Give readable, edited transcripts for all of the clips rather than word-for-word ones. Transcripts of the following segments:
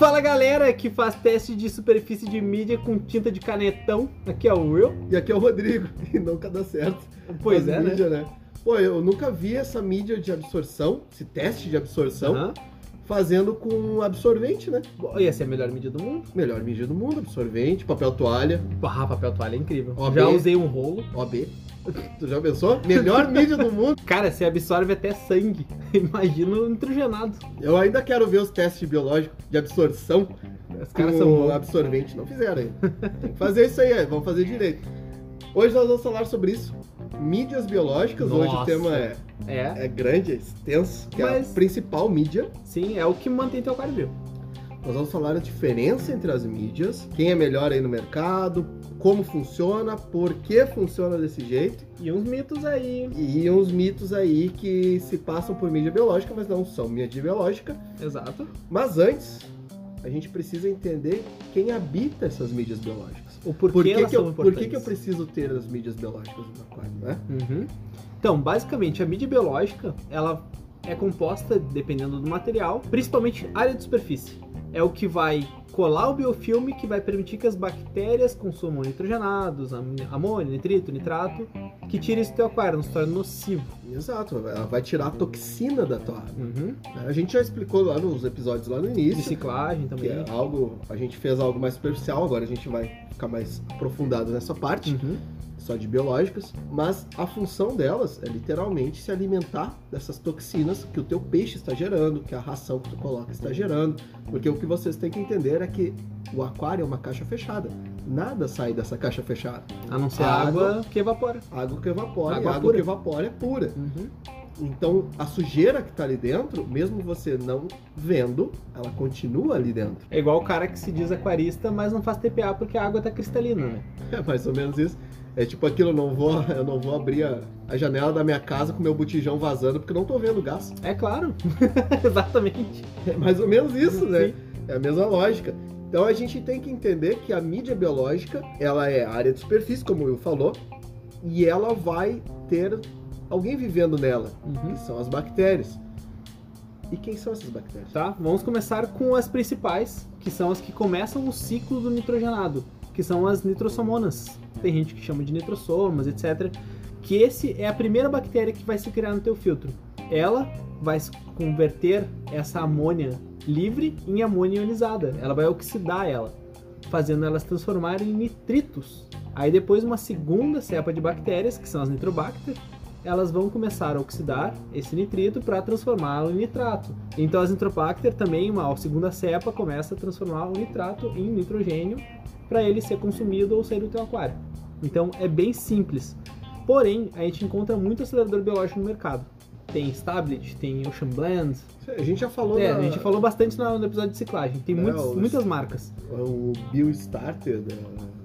Fala galera que faz teste de superfície de mídia com tinta de canetão. Aqui é o Will. E aqui é o Rodrigo. E nunca dá certo. Pois é, mídia, né? Pô, eu nunca vi essa mídia de absorção, esse teste de absorção, fazendo com absorvente, né? E essa é a melhor mídia do mundo. Melhor mídia do mundo, absorvente, papel toalha. Ah, papel toalha é incrível. OB. Já usei um rolo. OB. Tu já pensou? Melhor mídia do mundo. Cara, você absorve até sangue. Imagina o nitrogenado. Eu ainda quero ver os testes biológicos de absorção. Os caras são bons. Absorvente não fizeram ainda. Tem que fazer isso aí, vamos fazer direito. Hoje nós vamos falar sobre isso. Mídias biológicas. Nossa. Hoje o tema é grande, é extenso. Que mas, é a principal mídia. Sim, é o que mantém teu aquário vivo. Nós vamos falar a diferença entre as mídias, quem é melhor aí no mercado, como funciona, por que funciona desse jeito. E uns mitos aí. E uns mitos aí que se passam por mídia biológica, mas não são mídia biológica. Exato. Mas antes, a gente precisa entender quem habita essas mídias biológicas. O porquê elas são importantes. Por que eu preciso ter as mídias biológicas no aquário, né? Uhum. Então, basicamente, a mídia biológica, ela é composta, dependendo do material, principalmente área de superfície. É o que vai colar o biofilme, que vai permitir que as bactérias consumam nitrogenados, amônio, nitrito, nitrato, que tira isso do teu aquário, não se torna nocivo. Exato, ela vai tirar a toxina da tua água. Uhum. A gente já explicou lá nos episódios lá no início. Reciclagem também. Que é algo, a gente fez algo mais superficial, agora a gente vai ficar mais aprofundado nessa parte, só de biológicas, mas a função delas é literalmente se alimentar dessas toxinas que o teu peixe está gerando, que a ração que tu coloca está gerando, porque o que vocês têm que entender é que o aquário é uma caixa fechada, nada sai dessa caixa fechada. A não ser água que evapora. Água que evapora, água que evapora é pura. Uhum. Então, a sujeira que tá ali dentro, mesmo você não vendo, ela continua ali dentro. É igual o cara que se diz aquarista, mas não faz TPA porque a água tá cristalina, né? É mais ou menos isso. É tipo aquilo, eu não vou abrir a janela da minha casa com meu botijão vazando porque não tô vendo gás. É claro, exatamente. É mais ou menos isso, né? Sim. É a mesma lógica. Então a gente tem que entender que a mídia biológica, ela é área de superfície, como o Will falou, e ela vai ter alguém vivendo nela, que são as bactérias. E quem são essas bactérias? Tá, vamos começar com as principais, que são as que começam o ciclo do nitrogenado, que são as nitrossomonas. Tem gente que chama de nitrossomas, etc. Que esse é a primeira bactéria que vai se criar no teu filtro. Ela vai converter essa amônia livre em amônia ionizada. Ela vai oxidar ela, fazendo elas transformarem em nitritos. Aí depois uma segunda cepa de bactérias, que são as nitrobacter, elas vão começar a oxidar esse nitrito para transformá-lo em nitrato. Então as nitrobacter também, uma segunda cepa, começa a transformar o nitrato em nitrogênio, para ele ser consumido ou sair do teu aquário. Então é bem simples. Porém, a gente encontra muito acelerador biológico no mercado. Tem Stablet, tem Ocean Blends. A gente já falou. A gente falou bastante no episódio de ciclagem. Tem muitas marcas. O BioStarter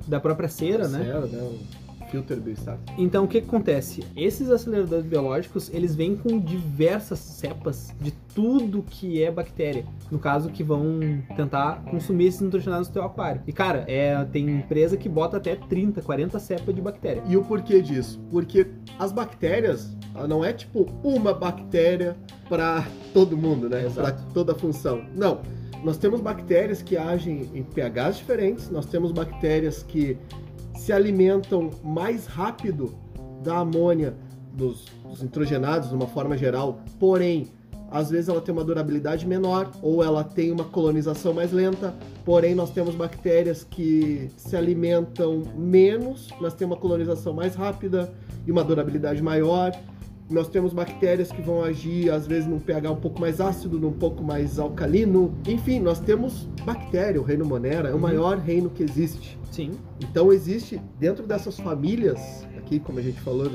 da própria Cera, né? Cera, né? O filter BioStarter. Então o que acontece? Esses aceleradores biológicos, eles vêm com diversas cepas de tudo que é bactéria, no caso, que vão tentar consumir esses nitrogenados do teu aquário. E cara, tem empresa que bota até 30, 40 cepas de bactéria. E o porquê disso? Porque as bactérias, não é tipo uma bactéria para todo mundo, né? Para toda a função. Não. Nós temos bactérias que agem em pHs diferentes, nós temos bactérias que se alimentam mais rápido da amônia dos nitrogenados, de uma forma geral, porém, às vezes ela tem uma durabilidade menor, ou ela tem uma colonização mais lenta, porém nós temos bactérias que se alimentam menos, mas tem uma colonização mais rápida e uma durabilidade maior. Nós temos bactérias que vão agir, às vezes, num pH um pouco mais ácido, num pouco mais alcalino. Enfim, nós temos bactéria, o reino Monera, é o maior reino que existe. Sim. Então existe, dentro dessas famílias, aqui como a gente falou,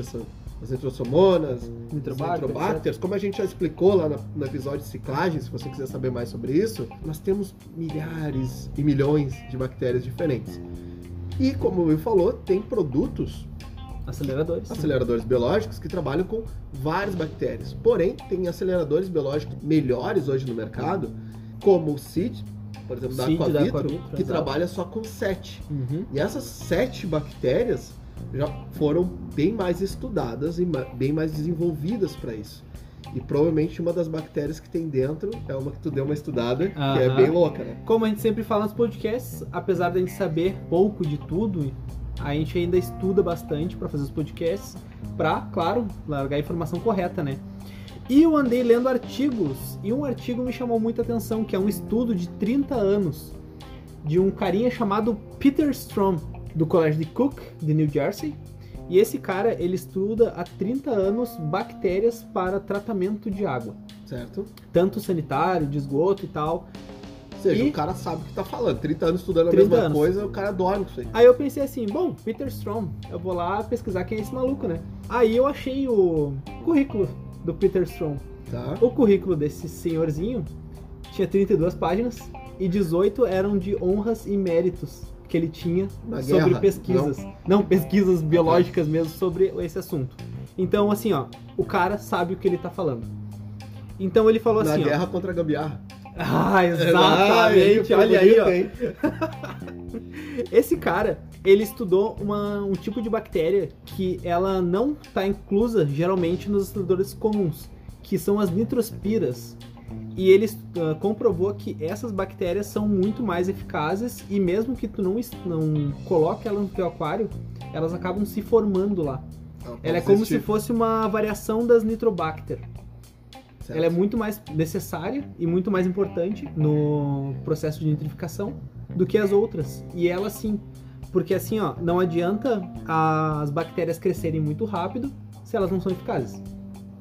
as nitrossomonas, nitrobacters, como a gente já explicou lá no episódio de ciclagem, se você quiser saber mais sobre isso, nós temos milhares e milhões de bactérias diferentes. E como o Will falou, tem produtos, aceleradores biológicos que trabalham com várias bactérias. Porém, tem aceleradores biológicos melhores hoje no mercado, como o CID, por exemplo, da Aquavitro, que trabalha só com 7. E essas 7 bactérias já foram bem mais estudadas e bem mais desenvolvidas para isso. E provavelmente uma das bactérias que tem dentro é uma que tu deu uma estudada, que é bem louca, né? Como a gente sempre fala nos podcasts, apesar de a gente saber pouco de tudo, a gente ainda estuda bastante para fazer os podcasts, para, claro, largar a informação correta, né? E eu andei lendo artigos, e um artigo me chamou muita atenção, que é um estudo de 30 anos, de um carinha chamado Peter Strom, do College de Cook, de New Jersey. E esse cara, ele estuda há 30 anos bactérias para tratamento de água. Certo. Tanto sanitário, de esgoto e tal. Ou seja, o cara sabe o que tá falando. 30 anos estudando a mesma coisa, o cara dorme com isso aí. Aí eu pensei assim, bom, Peter Strom, eu vou lá pesquisar quem é esse maluco, né? Aí eu achei o currículo do Peter Strom. Tá. O currículo desse senhorzinho tinha 32 páginas e 18 eram de honras e méritos que ele tinha na sobre guerra, pesquisas. Não, pesquisas biológicas mesmo sobre esse assunto. Então, assim, ó, o cara sabe o que ele tá falando. Então ele falou na assim, ó... Na guerra contra a gambiarra. Ah, exatamente! Olha aí, ó. Esse cara, ele estudou um tipo de bactéria que ela não tá inclusa, geralmente, nos estudadores comuns, que são as nitrospiras. E ele comprovou que essas bactérias são muito mais eficazes e mesmo que tu não coloque ela no teu aquário, elas acabam se formando lá. Ela é como se fosse uma variação das nitrobacter. Certo. Ela é muito mais necessária e muito mais importante no processo de nitrificação do que as outras. E ela sim, porque assim ó, não adianta as bactérias crescerem muito rápido se elas não são eficazes.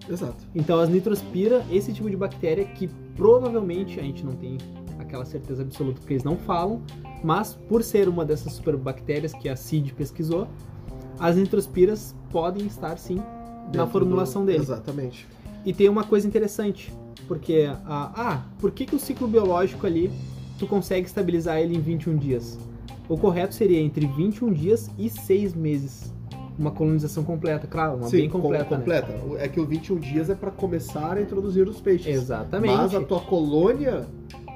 Exato. Então as nitrospira, esse tipo de bactéria que provavelmente a gente não tem aquela certeza absoluta porque eles não falam, mas por ser uma dessas superbactérias que a CID pesquisou, as nitrospiras podem estar sim na formulação dele. Exatamente. E tem uma coisa interessante, porque por que o ciclo biológico ali tu consegue estabilizar ele em 21 dias? O correto seria entre 21 dias e 6 meses. Uma colonização completa, claro, uma bem completa. Né? É que o 21 dias é para começar a introduzir os peixes. Exatamente. Mas a tua colônia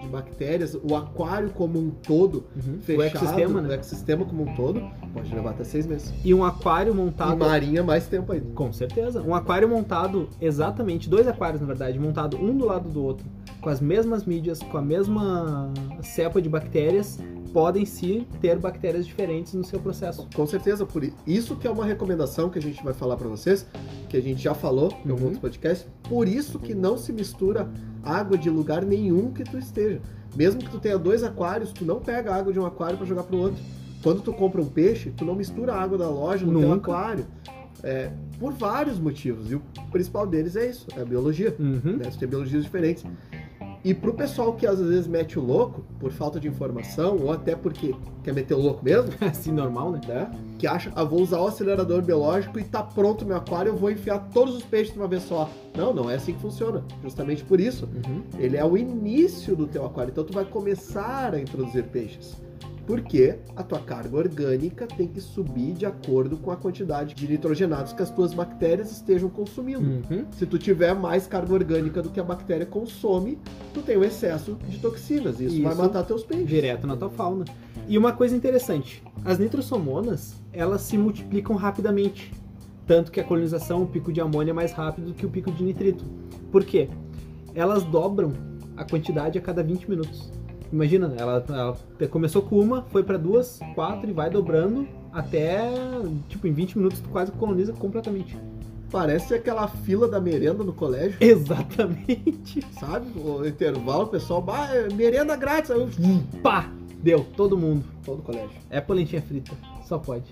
de bactérias, o aquário como um todo, fechado, o ecossistema, né? O ecossistema como um todo, pode levar até 6 meses. E um aquário montado... E marinha mais tempo ainda. Com certeza. Um aquário montado, exatamente, 2 aquários na verdade, montado um do lado do outro, com as mesmas mídias, com a mesma cepa de bactérias, podem sim ter bactérias diferentes no seu processo. Com certeza, por isso que é uma recomendação que a gente vai falar para vocês, que a gente já falou em alguns podcasts, por isso que não se mistura água de lugar nenhum que tu esteja. Mesmo que tu tenha 2 aquários, tu não pega água de um aquário para jogar pro outro. Quando tu compra um peixe, tu não mistura a água da loja no teu aquário. É, por vários motivos, e o principal deles é isso, é a biologia. Né? Tu tem biologias diferentes. E pro pessoal que às vezes mete o louco, por falta de informação, ou até porque quer meter o louco mesmo. Assim, normal, né? Que acha, vou usar o acelerador biológico e tá pronto o meu aquário, eu vou enfiar todos os peixes de uma vez só. Não, não é assim que funciona. Justamente por isso. Ele é o início do teu aquário, então tu vai começar a introduzir peixes. Porque a tua carga orgânica tem que subir de acordo com a quantidade de nitrogenados que as tuas bactérias estejam consumindo. Se tu tiver mais carga orgânica do que a bactéria consome, tu tem um excesso de toxinas. E isso vai matar teus peixes. Direto na tua fauna. E uma coisa interessante, as nitrossomonas, elas se multiplicam rapidamente. Tanto que a colonização, o pico de amônia é mais rápido do que o pico de nitrito. Por quê? Elas dobram a quantidade a cada 20 minutos. Imagina, ela começou com 1, foi para 2, 4 e vai dobrando até, tipo, em 20 minutos tu quase coloniza completamente. Parece aquela fila da merenda no colégio. Exatamente. Sabe? O intervalo, o pessoal, merenda grátis. Aí, pá, deu, todo mundo. Todo o colégio. É polentinha frita, só pode.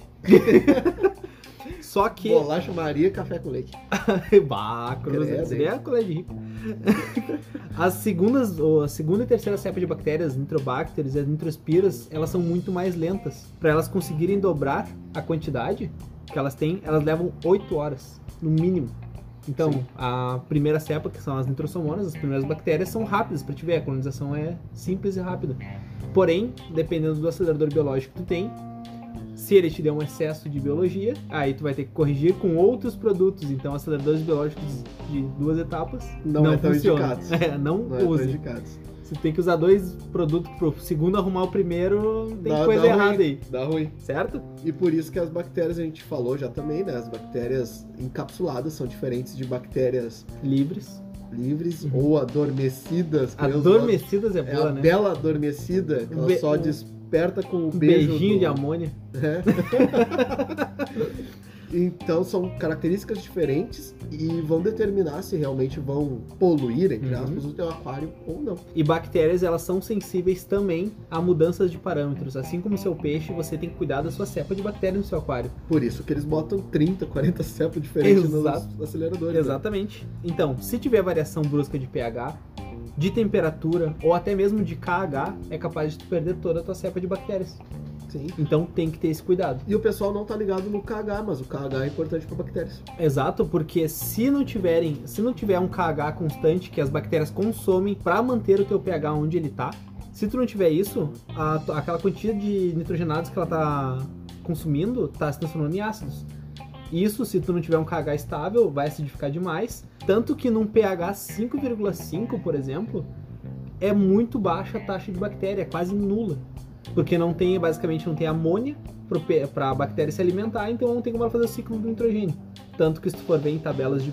Só que... Bolacha Maria e café com leite. Bah, cruzes, é colégio rico. A segunda e terceira cepa de bactérias, nitrobactérias e as nitrospiras, elas são muito mais lentas. Para elas conseguirem dobrar a quantidade que elas têm, elas levam 8 horas, no mínimo. Então, a primeira cepa, que são as nitrossomonas, as primeiras bactérias, são rápidas. Para te ver, a colonização é simples e rápida. Porém, dependendo do acelerador biológico que tu tem, se ele te der um excesso de biologia, aí tu vai ter que corrigir com outros produtos. Então, aceleradores biológicos de 2 etapas não funcionam. Não é tão indicados. É, não usem. Você tem que usar dois produtos pro segundo arrumar o primeiro, tem coisa errada aí. Dá ruim. Certo? E por isso que as bactérias, a gente falou já também, né? As bactérias encapsuladas são diferentes de bactérias... Livres uhum. ou adormecidas. Adormecidas é boa, né? É a bela adormecida, que ela só desperta com um beijinho de amônia. É. Então são características diferentes e vão determinar se realmente vão poluir, entre aspas, o teu aquário ou não. E bactérias, elas são sensíveis também a mudanças de parâmetros. Assim como o seu peixe, você tem que cuidar da sua cepa de bactéria no seu aquário. Por isso que eles botam 30, 40 cepas diferentes nos aceleradores. Exatamente. Né? Então, se tiver variação brusca de pH, de temperatura ou até mesmo de KH, é capaz de tu perder toda a tua cepa de bactérias. Sim. Então tem que ter esse cuidado. E o pessoal não tá ligado no KH, mas o KH é importante para bactérias. Exato, porque se não tiver um KH constante que as bactérias consomem para manter o teu pH onde ele tá, se tu não tiver isso, aquela quantidade de nitrogenados que ela tá consumindo tá se transformando em ácidos. Isso, se tu não tiver um KH estável, vai acidificar demais, tanto que num pH 5,5, por exemplo, é muito baixa a taxa de bactéria, é quase nula. Porque basicamente não tem amônia para a bactéria se alimentar, então não tem como ela fazer o ciclo do nitrogênio. Tanto que se tu for ver em tabelas de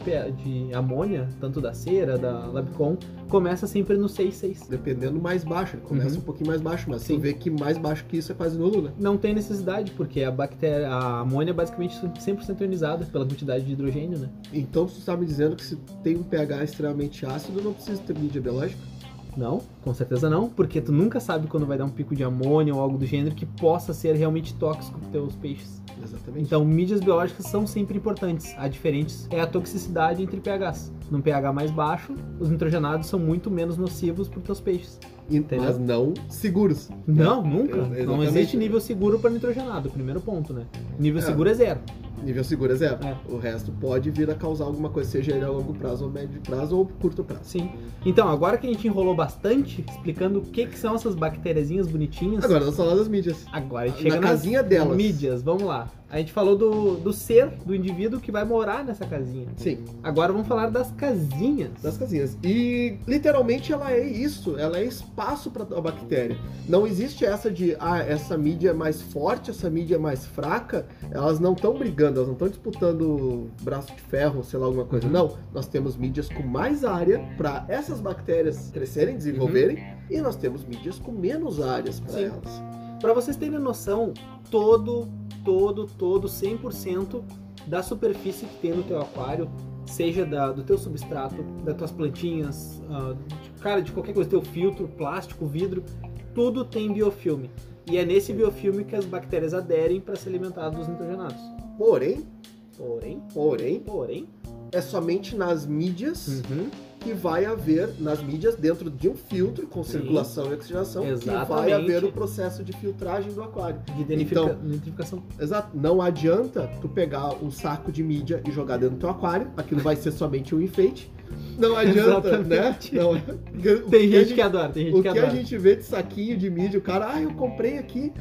amônia, tanto da Cera, da Labcom, começa sempre no 6,6. Dependendo mais baixo, ele começa um pouquinho mais baixo, mas tu vê que mais baixo que isso é quase nulo, né? Não tem necessidade, porque a amônia é basicamente 100% ionizada pela quantidade de hidrogênio, né? Então tu está me dizendo que se tem um pH extremamente ácido, não precisa ter mídia biológica? Não, com certeza não, porque tu nunca sabe quando vai dar um pico de amônia ou algo do gênero que possa ser realmente tóxico para os teus peixes. Exatamente. Então, mídias biológicas são sempre importantes. A diferença é a toxicidade entre pHs. Num pH mais baixo, os nitrogenados são muito menos nocivos para os teus peixes. Entendeu? Mas não seguros. Não, nunca. Exatamente. Não existe nível seguro para nitrogenado, primeiro ponto, né? Nível seguro é zero. Nível seguro é zero. É. O resto pode vir a causar alguma coisa, seja ele a longo prazo, ou médio prazo, ou curto prazo. Sim. Então, agora que a gente enrolou bastante, explicando o que são essas bactériazinhas bonitinhas... Agora nós falamos das mídias. Agora a gente chega na casinha delas. Mídias, vamos lá. A gente falou do ser, do indivíduo que vai morar nessa casinha. Sim. Agora vamos falar das casinhas. Das casinhas. E, literalmente, ela é isso. Ela é espaço para a bactéria. Não existe essa de, essa mídia é mais forte, essa mídia é mais fraca. Elas não estão brigando, elas não estão disputando braço de ferro, sei lá, alguma coisa. Não. Nós temos mídias com mais área para essas bactérias crescerem, desenvolverem. E nós temos mídias com menos áreas para elas. Para vocês terem noção, todo 100% da superfície que tem no teu aquário, seja do teu substrato, das tuas plantinhas, de qualquer coisa, teu filtro, plástico, vidro, tudo tem biofilme. E é nesse biofilme que as bactérias aderem para se alimentar dos nitrogenados. Porém, é somente nas mídias que vai haver, nas mídias, dentro de um filtro com circulação e oxigenação, exatamente, que vai haver o processo de filtragem do aquário. De denitrificação. Então, exato. Não adianta tu pegar um saco de mídia e jogar dentro do teu aquário, aquilo vai ser somente um enfeite. Não adianta, exatamente, né? Não. Tem gente que adora. O que a gente vê de saquinho de mídia, o cara, eu comprei aqui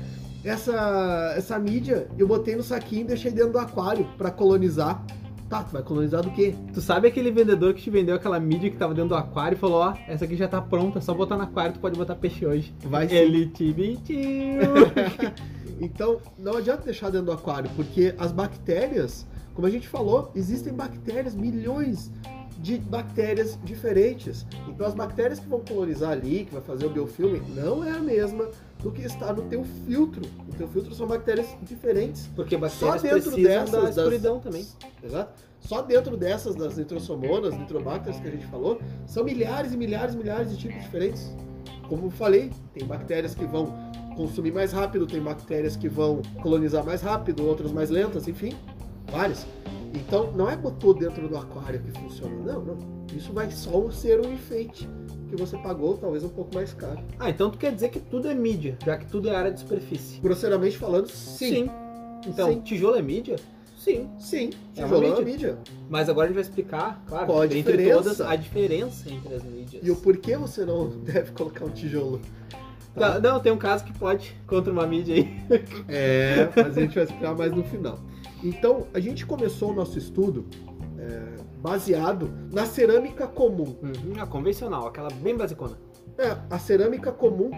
essa mídia, eu botei no saquinho e deixei dentro do aquário para colonizar. Tá, tu vai colonizar do quê? Tu sabe aquele vendedor que te vendeu aquela mídia que tava dentro do aquário e falou, essa aqui já tá pronta, é só botar no aquário, tu pode botar peixe hoje. Vai sim. Ele te mentiu. Então, não adianta deixar dentro do aquário, porque as bactérias, como a gente falou, existem bactérias, milhões de bactérias diferentes. Então, as bactérias que vão colonizar ali, que vai fazer o biofilme, não é a mesma do que está no teu filtro. No teu filtro são bactérias diferentes. Porque bactérias só dentro precisam da escuridão também. Exato. Só dentro dessas, das nitrossomonas, nitrobactérias que a gente falou, são milhares e milhares e milhares de tipos diferentes. Como eu falei, tem bactérias que vão consumir mais rápido, tem bactérias que vão colonizar mais rápido, outras mais lentas, enfim, várias. Então, não é botou dentro do aquário que funciona, não. Isso vai só ser um enfeite que você pagou, talvez um pouco mais caro. Então tu quer dizer que tudo é mídia, já que tudo é área de superfície. Grosseiramente falando, sim. Então, tijolo é mídia? Sim, tijolo é mídia. Mas agora a gente vai explicar, claro, a diferença entre as mídias. E o porquê você não deve colocar um tijolo. Tá? Não, tem um caso que pode contra uma mídia aí. Mas a gente vai explicar mais no final. Então, a gente começou o nosso estudo baseado na cerâmica comum. Uhum, a convencional, aquela bem basicona. É, a cerâmica comum,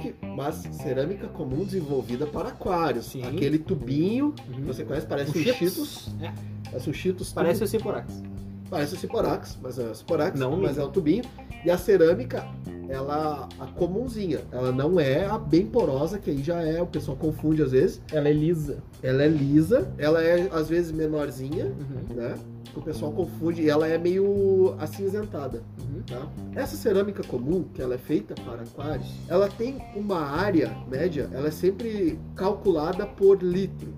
cerâmica comum desenvolvida para aquários. Sim. Aquele tubinho, que você conhece, parece o Cheetos. É. Parece o Cheetos. Parece o Siporax. Parece o Siporax, mas é o Siporax, mas é um tubinho. E a cerâmica, ela, a comumzinha, ela não é a bem porosa, que aí já é, o pessoal confunde às vezes. Ela é lisa. Ela é lisa, ela é às vezes menorzinha, né? Que o pessoal confunde, e ela é meio acinzentada, tá? Essa cerâmica comum, que ela é feita para aquários, ela tem uma área média, ela é sempre calculada por litro,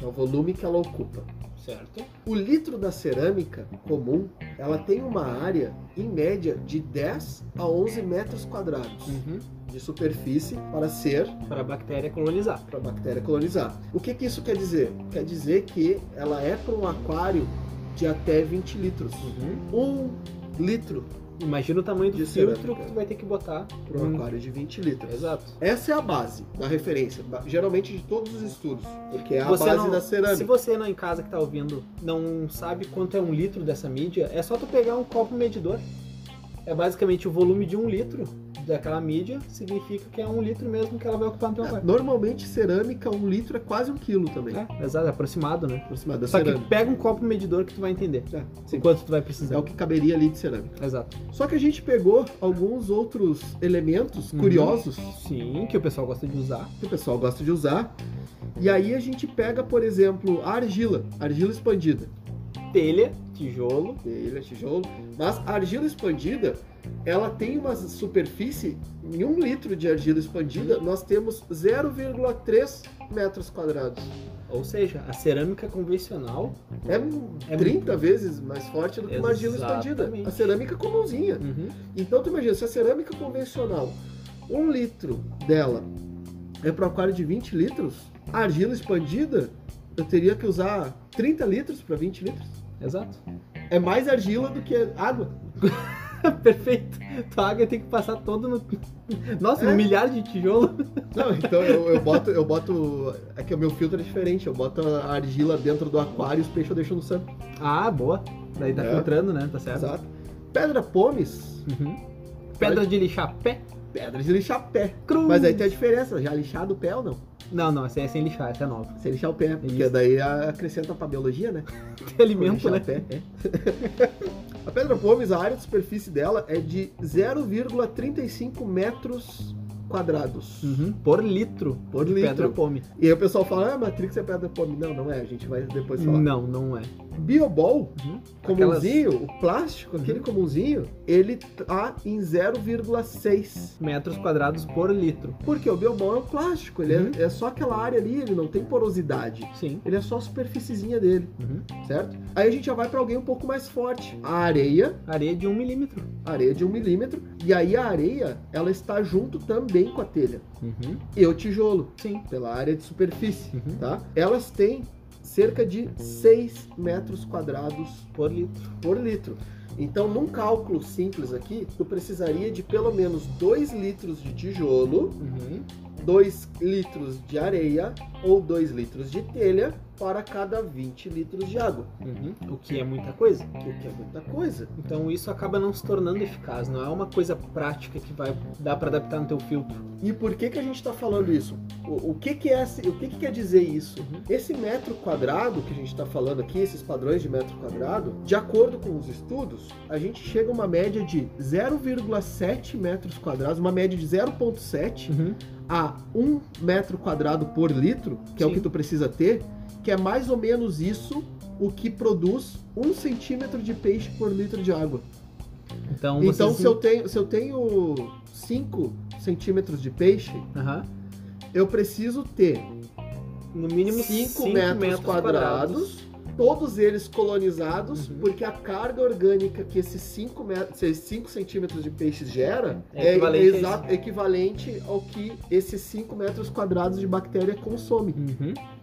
é o volume que ela ocupa. Certo. O litro da cerâmica comum, ela tem uma área, em média, de 10 a 11 metros quadrados de superfície para a bactéria colonizar. Para a bactéria colonizar. O que isso quer dizer? Quer dizer que ela é para um aquário de até 20 litros. Um litro. Imagina o tamanho do filtro que tu vai ter que botar para um aquário de 20 litros. Exato. Essa é a base da referência, geralmente de todos os estudos, porque é a base da cerâmica. Se você não em casa que está ouvindo não sabe quanto é um litro dessa mídia, é só tu pegar um copo medidor. É basicamente o volume de um litro daquela mídia, significa que é um litro mesmo que ela vai ocupar no teu aquário. Normalmente cerâmica, um litro é quase um quilo também. É, exato, aproximado, né? Aproximado da cerâmica. Só que pega um copo medidor que tu vai entender quanto tu vai precisar. É o que caberia ali de cerâmica. Exato. Só que a gente pegou alguns outros elementos curiosos. Sim, que o pessoal gosta de usar. Que o pessoal gosta de usar. E aí a gente pega, por exemplo, a argila. Argila expandida. Telha, tijolo. Telha, tijolo. Mas a argila expandida, ela tem uma superfície, em um litro de argila expandida, nós temos 0,3 metros quadrados. Ou seja, a cerâmica convencional é 30 vezes mais forte do que uma argila expandida. A cerâmica comumzinha. Então, tu imagina, se a cerâmica convencional, um litro dela é para um aquário de 20 litros, a argila expandida, eu teria que usar 30 litros para 20 litros. Exato. É mais argila do que água. Perfeito. Tua água tem que passar todo no... Nossa, um milhar de tijolo. Não, então eu boto... É que o meu filtro é diferente. Eu boto a argila dentro do aquário e os peixes eu deixo no samba. Ah, boa. Daí tá filtrando, né? Tá certo. Exato. Pedra pomes. Pedra de lixar pé. Pedra de lixar pé. Cruz. Mas aí tem a diferença. Já lixado o pé ou não? Não, essa é sem lixar, essa é nova. Sem lixar o pé, porque daí acrescenta pra biologia, né? Tem alimento, né? O pé. A pedra pomes, a área de superfície dela é de 0,35 metros quadrados. Por litro. Por litro. Pedra pome. E aí o pessoal fala, Matrix é pedra pome. Não, não é, a gente vai depois falar. Não é. Biobol, comunzinho, o plástico, aquele comunzinho, ele tá em 0,6 metros quadrados por litro. Porque o biobol é um plástico, ele é só aquela área ali, ele não tem porosidade. Sim. Ele é só a superfíciezinha dele, certo? Aí a gente já vai para alguém um pouco mais forte. A areia. Areia de 1 milímetro. Areia de 1 milímetro. E aí a areia, ela está junto também com a telha. E o tijolo. Sim. Pela área de superfície, tá? Elas têm cerca de 6 metros quadrados por litro. Então, num cálculo simples aqui, tu precisaria de pelo menos 2 litros de tijolo, 2 litros de areia ou 2 litros de telha para cada 20 litros de água. O que é muita coisa. Então, isso acaba não se tornando eficaz. Não é uma coisa prática que vai dar para adaptar no teu filtro. E por que a gente está falando isso? O que quer dizer isso? Esse metro quadrado que a gente está falando aqui, esses padrões de metro quadrado, de acordo com os estudos, a gente chega a uma média de 0,7 metros quadrados, uma média de 0,7 a 1 metro quadrado por litro, que é o que tu precisa ter, que é mais ou menos isso o que produz 1 centímetro de peixe por litro de água. Então se eu tenho 5 centímetros de peixe, eu preciso ter no mínimo 5 metros quadrados, todos eles colonizados, porque a carga orgânica que esses 5 centímetros de peixe gera é equivalente ao que esses 5 metros quadrados de bactéria consome.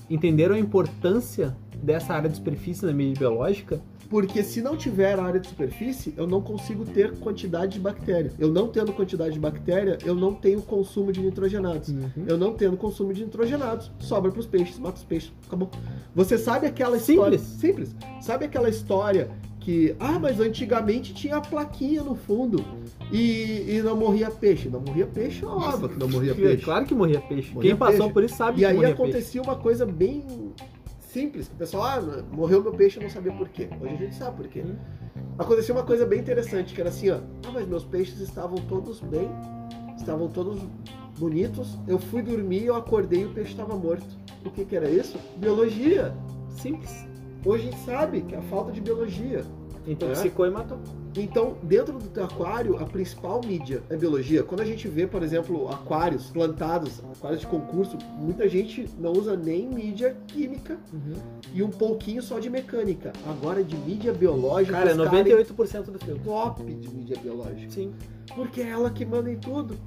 Entenderam a importância dessa área de superfície na mídia biológica? Porque se não tiver a área de superfície, eu não consigo ter quantidade de bactéria. Eu não tendo quantidade de bactéria, eu não tenho consumo de nitrogenados. Eu não tendo consumo de nitrogenados, sobra para os peixes, mata os peixes, acabou. Você sabe aquela história... Simples. Sabe aquela história... que, ah, mas antigamente tinha a plaquinha no fundo e não morria peixe. Não morria peixe, óbvio que não morria peixe. Claro que morria peixe. Quem passou por isso sabe que morria peixe. E aí acontecia uma coisa bem simples, que o pessoal, ah, morreu meu peixe, eu não sabia por quê. Hoje a gente sabe por quê. Aconteceu uma coisa bem interessante, que era assim, ó, ah, mas meus peixes estavam todos bem, estavam todos bonitos, eu fui dormir, eu acordei e o peixe estava morto. O que que era isso? Biologia. Simples. Hoje a gente sabe que é a falta de biologia. Intoxicou e matou. Então, dentro do teu aquário, a principal mídia é biologia. Quando a gente vê, por exemplo, aquários plantados, aquários de concurso, muita gente não usa nem mídia química e um pouquinho só de mecânica. Agora, de mídia biológica... Cara, 98% do filme. Top de mídia biológica. Sim. Porque é ela que manda em tudo.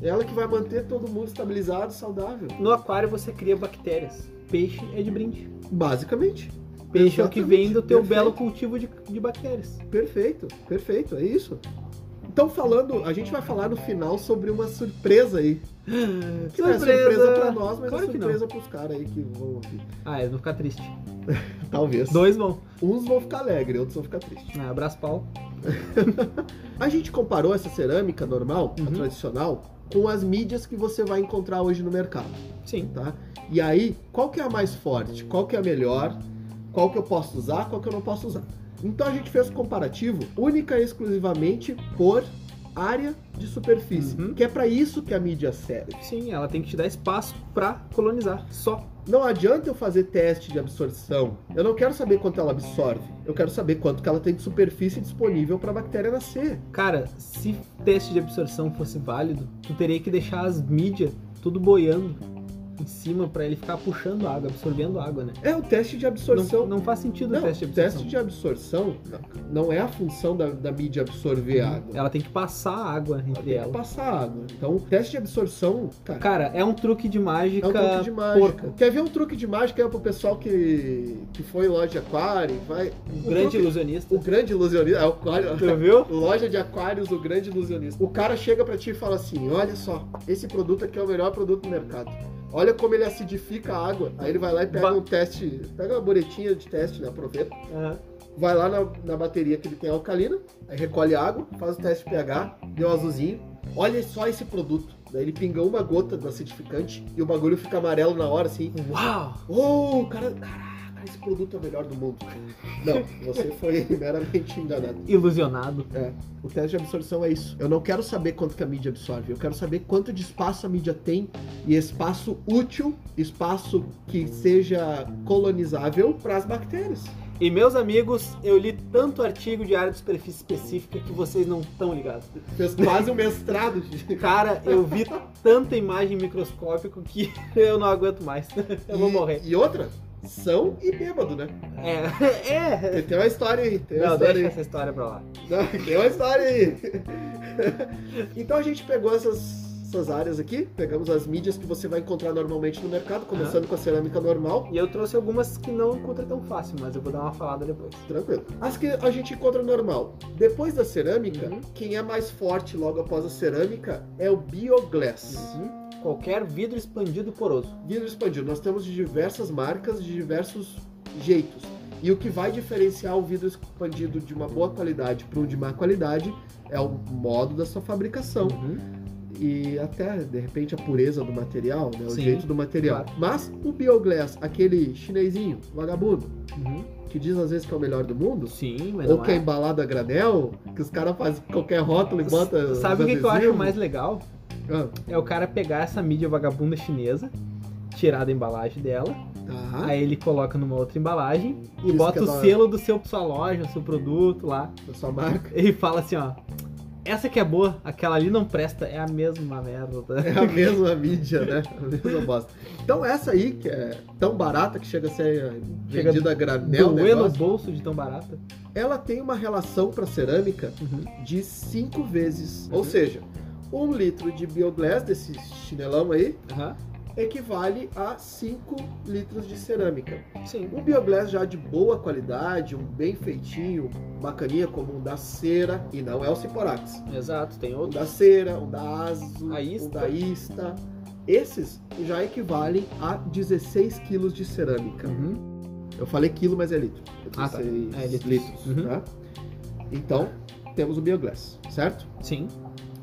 É ela que vai manter todo mundo estabilizado, saudável. No aquário, você cria bactérias. Peixe é de brinde. Basicamente. Peixe é o que vem do teu belo cultivo de bactérias. Perfeito, perfeito, é isso. Então falando, a gente vai falar no final sobre uma surpresa aí. Que não é surpresa pra nós, mas claro é surpresa pros caras aí que vão ouvir. Ah, eles vão ficar tristes. Talvez. Dois vão. Uns vão ficar alegres, outros vão ficar tristes. Ah, abraço, Paulo. A gente comparou essa cerâmica normal, a tradicional, com as mídias que você vai encontrar hoje no mercado. Sim. Tá? E aí, qual que é a mais forte? Qual que é a melhor? Qual que eu posso usar, qual que eu não posso usar. Então a gente fez um comparativo única e exclusivamente por área de superfície, que é para isso que a mídia serve. Sim, ela tem que te dar espaço para colonizar, só. Não adianta eu fazer teste de absorção. Eu não quero saber quanto ela absorve. Eu quero saber quanto que ela tem de superfície disponível para a bactéria nascer. Cara, se teste de absorção fosse válido, tu teria que deixar as mídias tudo boiando em cima para ele ficar puxando água, absorvendo água, né? É, o teste de absorção... Não faz sentido o teste de absorção. O teste de absorção não é a função da mídia absorver água. Ela tem que passar água entre ela. Tem que passar água. Então, o teste de absorção... Cara, é um truque de mágica porca. É um truque de mágica. Quer ver um truque de mágica pro pessoal que foi em loja de aquário? Vai... O grande ilusionista. O grande ilusionista. É o aquário. Tu viu? Loja de aquários, o grande ilusionista. O cara chega pra ti e fala assim, olha só, esse produto aqui é o melhor produto do mercado. Olha como ele acidifica a água. Aí ele vai lá e pega um teste, pega uma boletinha de teste, né? Aproveita. Vai lá na bateria que ele tem alcalina, aí recolhe a água, faz o teste de pH, deu um azulzinho. Olha só esse produto. Daí ele pinga uma gota do acidificante e o bagulho fica amarelo na hora, assim. Uau! Oh, cara, caraca, esse produto é o melhor do mundo. Não, você foi meramente enganado. Ilusionado. É. O teste de absorção é isso. Eu não quero saber quanto que a mídia absorve, eu quero saber quanto de espaço a mídia tem e espaço útil, espaço que seja colonizável para as bactérias. E meus amigos, eu li tanto artigo de área de superfície específica que vocês não estão ligados. Fez quase um mestrado. Cara, eu vi tanta imagem microscópica que eu não aguento mais. Eu vou morrer. E outra? São e bêbado, né? É. Tem uma história aí. Não, deixa essa história pra lá. Não, tem uma história aí. Então a gente pegou essas áreas aqui, pegamos as mídias que você vai encontrar normalmente no mercado, começando com a cerâmica normal. E eu trouxe algumas que não encontra tão fácil, mas eu vou dar uma falada depois. Tranquilo. As que a gente encontra normal. Depois da cerâmica, quem é mais forte logo após a cerâmica é o Bioglass. Qualquer vidro expandido poroso. Vidro expandido. Nós temos de diversas marcas, de diversos jeitos. E o que vai diferenciar o vidro expandido de uma boa qualidade para um de má qualidade é o modo da sua fabricação. E até, de repente, a pureza do material, né? O jeito do material. Claro. Mas o Bioglass, aquele chinesinho, vagabundo, que diz às vezes que é o melhor do mundo. Sim, mas ou não que é embalado a granel, que os caras fazem qualquer rótulo e botam... Sabe o que eu acho mais legal? É o cara pegar essa mídia vagabunda chinesa, tirar da embalagem dela, aí ele coloca numa outra embalagem e isso bota o selo do sua loja, do seu produto lá, da sua marca, e fala assim, ó, essa que é boa, aquela ali não presta, é a mesma merda. É a mesma mídia, né? A mesma bosta. Então essa aí, que é tão barata que chega a ser vendida a granel, doer no bolso de tão barata. Ela tem uma relação pra cerâmica de 5 vezes, ou seja... 1 litro de Bioglass, desse chinelão aí, equivale a 5 litros de cerâmica. Sim. Um Bioglass já de boa qualidade, um bem feitinho, bacaninha, como um da Cera, e não é o Siporax. Exato, tem outro. Um da Cera, um da Azo, um da Ista. Esses já equivalem a 16 quilos de cerâmica. Eu falei quilo, mas é litro. 16 litros, tá? Então, temos o Bioglass, certo? Sim.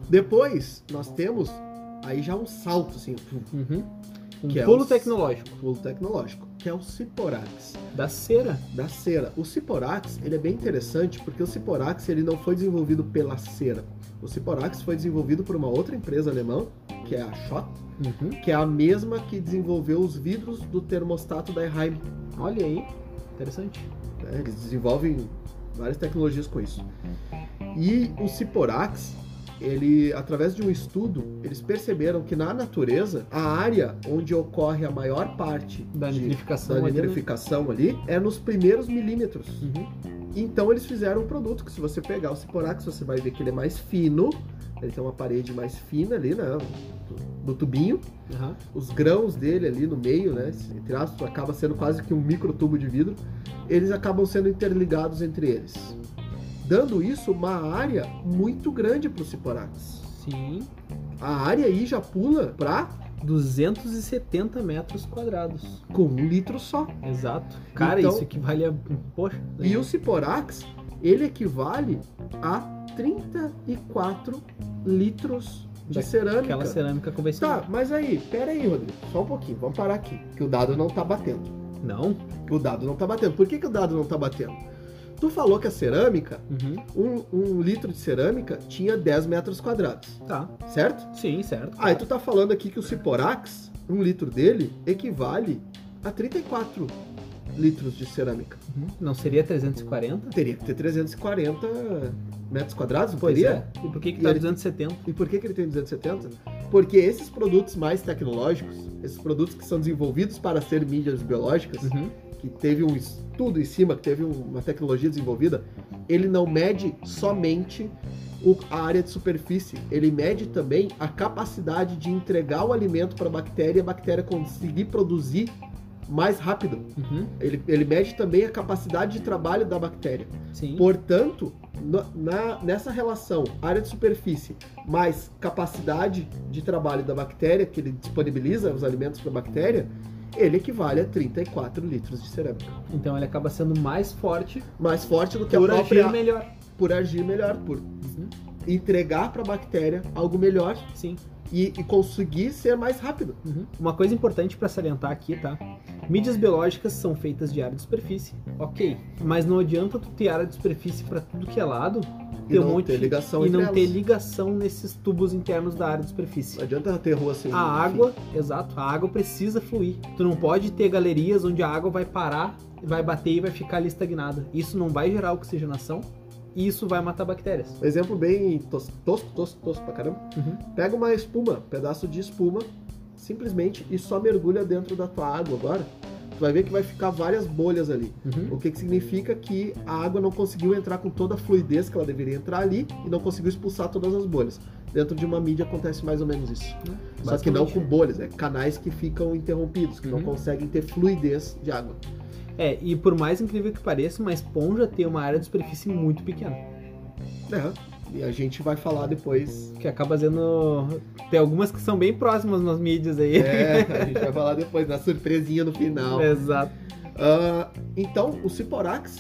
Depois, nós temos aí já um salto, assim, uhum. um pulo tecnológico, que é o Siporax. Da Cera. Da Cera. O Siporax, ele é bem interessante, porque o Siporax, ele não foi desenvolvido pela Cera. O Siporax foi desenvolvido por uma outra empresa alemã, que é a Schott, uhum. que é a mesma que desenvolveu os vidros do termostato da Eheim. Olha aí, interessante. É, eles desenvolvem várias tecnologias com isso. E o Siporax, ele, através de um estudo, eles perceberam que na natureza, a área onde ocorre a maior parte da nitrificação ali é nos primeiros milímetros. Uhum. Então eles fizeram um produto que, se você pegar o Siporax, você vai ver que ele é mais fino, ele tem uma parede mais fina ali, né, no tubinho. Uhum. Os grãos dele ali no meio, né, entre aspas, acaba sendo quase que um micro tubo de vidro. Eles acabam sendo interligados entre eles, dando isso uma área muito grande para o Siporax. Sim. A área aí já pula para 270 metros quadrados. Com um litro só. Exato. Cara, então, isso equivale a... Poxa. E né? O Siporax, ele equivale a 34 litros de cerâmica. Aquela cerâmica convencional. Tá, mas aí, pera aí, Rodrigo. Só um pouquinho, vamos parar aqui, que o dado não tá batendo. Não? O dado não tá batendo. Por que o dado não tá batendo? Tu falou que a cerâmica, uhum. um litro de cerâmica tinha 10 metros quadrados. Tá. Certo? Sim, certo. Aí tu tá falando aqui que o Siporax, um litro dele, equivale a 34 litros de cerâmica. Uhum. Não seria 340? Teria que ter 340 metros quadrados, não poderia? É. E por que tá 270? E por que ele tem 270? Porque esses produtos mais tecnológicos, esses produtos que são desenvolvidos para ser mídias biológicas, uhum. que teve um estudo em cima, que teve uma tecnologia desenvolvida, ele não mede somente a área de superfície, ele mede também a capacidade de entregar o alimento para a bactéria conseguir produzir mais rápido. Uhum. Ele mede também a capacidade de trabalho da bactéria. Sim. Portanto, nessa relação área de superfície mais capacidade de trabalho da bactéria, que ele disponibiliza os alimentos para a bactéria, ele equivale a 34 litros de cerâmica. Então ele acaba sendo mais forte. Mais forte do que a própria... Por agir melhor. Por agir melhor, por uhum. entregar para a bactéria algo melhor. Sim. E conseguir ser mais rápido. Uhum. Uma coisa importante para salientar aqui, tá? Mídias biológicas são feitas de área de superfície, ok. Mas não adianta tu ter área de superfície para tudo que é lado, ter um monte de ligação e não ter ligação nesses tubos internos da área de superfície. Não adianta ter rua sem. A água, exato, a água precisa fluir. Tu não pode ter galerias onde a água vai parar, vai bater e vai ficar ali estagnada. Isso não vai gerar oxigenação. E isso vai matar bactérias. Um exemplo bem tosco pra caramba. Uhum. Pega uma espuma, um pedaço de espuma, simplesmente, e só mergulha dentro da tua água agora. Tu vai ver que vai ficar várias bolhas ali. Uhum. O que significa que a água não conseguiu entrar com toda a fluidez que ela deveria entrar ali e não conseguiu expulsar todas as bolhas. Dentro de uma mídia acontece mais ou menos isso. Uhum. Só que não com bolhas, é canais que ficam interrompidos, que uhum. não conseguem ter fluidez de água. É, e por mais incrível que pareça, uma esponja tem uma área de superfície muito pequena. É, e a gente vai falar depois. Que acaba sendo... Tem algumas que são bem próximas nas mídias aí. É, a gente vai falar depois, na surpresinha no final. Exato. Então, o Siporax,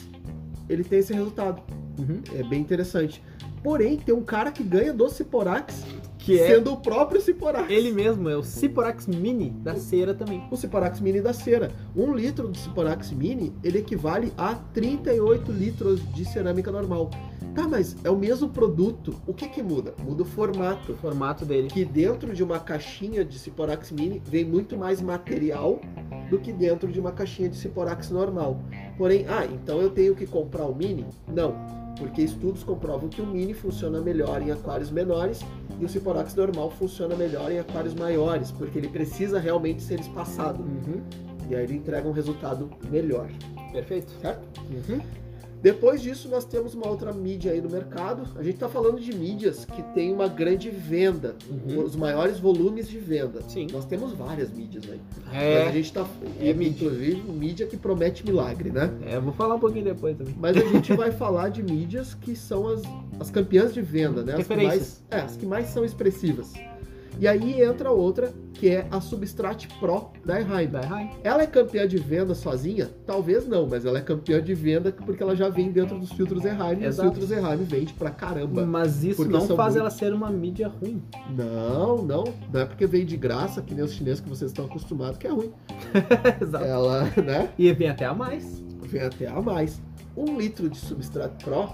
ele tem esse resultado. Uhum. É bem interessante. Porém, tem um cara que ganha do Siporax... Que é sendo o próprio Siporax. Ele mesmo, é o Siporax Mini da Cera também. O Siporax Mini da Cera. Um litro do Siporax Mini, ele equivale a 38 litros de cerâmica normal. Tá, mas é o mesmo produto. O que muda? Muda o formato. O formato dele. Que dentro de uma caixinha de Siporax Mini vem muito mais material do que dentro de uma caixinha de Siporax normal. Porém, então eu tenho que comprar o Mini? Não. Porque estudos comprovam que o Mini funciona melhor em aquários menores e o Siporax normal funciona melhor em aquários maiores, porque ele precisa realmente ser espaçado. Uhum. E aí ele entrega um resultado melhor. Perfeito. Certo? Uhum. Depois disso, nós temos uma outra mídia aí no mercado. A gente está falando de mídias que tem uma grande venda, uhum. os maiores volumes de venda. Sim. Nós temos várias mídias aí. É. Mas a gente tá, inclusive, mídia que promete milagre, né? É, vou falar um pouquinho depois também. Mas a gente vai falar de mídias que são as campeãs de venda, né? As que mais são expressivas. E aí entra outra, que é a Substrate Pro da Eheim. Ela é campeã de venda sozinha? Talvez não, mas ela é campeã de venda porque ela já vem dentro dos filtros Eheim. E os filtros Eheim vende pra caramba. Mas isso não faz ela ser uma mídia ruim. Não, não. Não é porque vem de graça, que nem os chineses que vocês estão acostumados, que é ruim. Exato. Ela, né? E vem até a mais. Vem até a mais. 1 litro de Substrate Pro,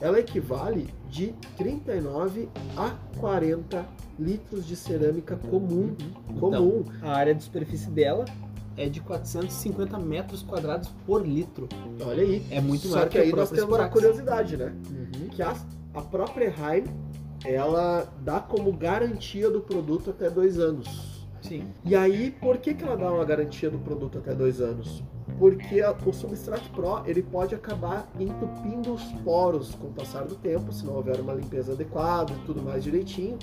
ela equivale de 39 a 40 litros de cerâmica comum. Comum. Então, a área de superfície dela é de 450 metros quadrados por litro. Olha aí. É muito maior que a própria. Só que aí nós temos uma curiosidade, né? Uhum. Que a própria Herheim, ela dá como garantia do produto até 2 anos. Sim. E aí, por que que ela dá uma garantia do produto até 2 anos? Porque o Substrate Pro, ele pode acabar entupindo os poros com o passar do tempo, se não houver uma limpeza adequada e tudo mais direitinho.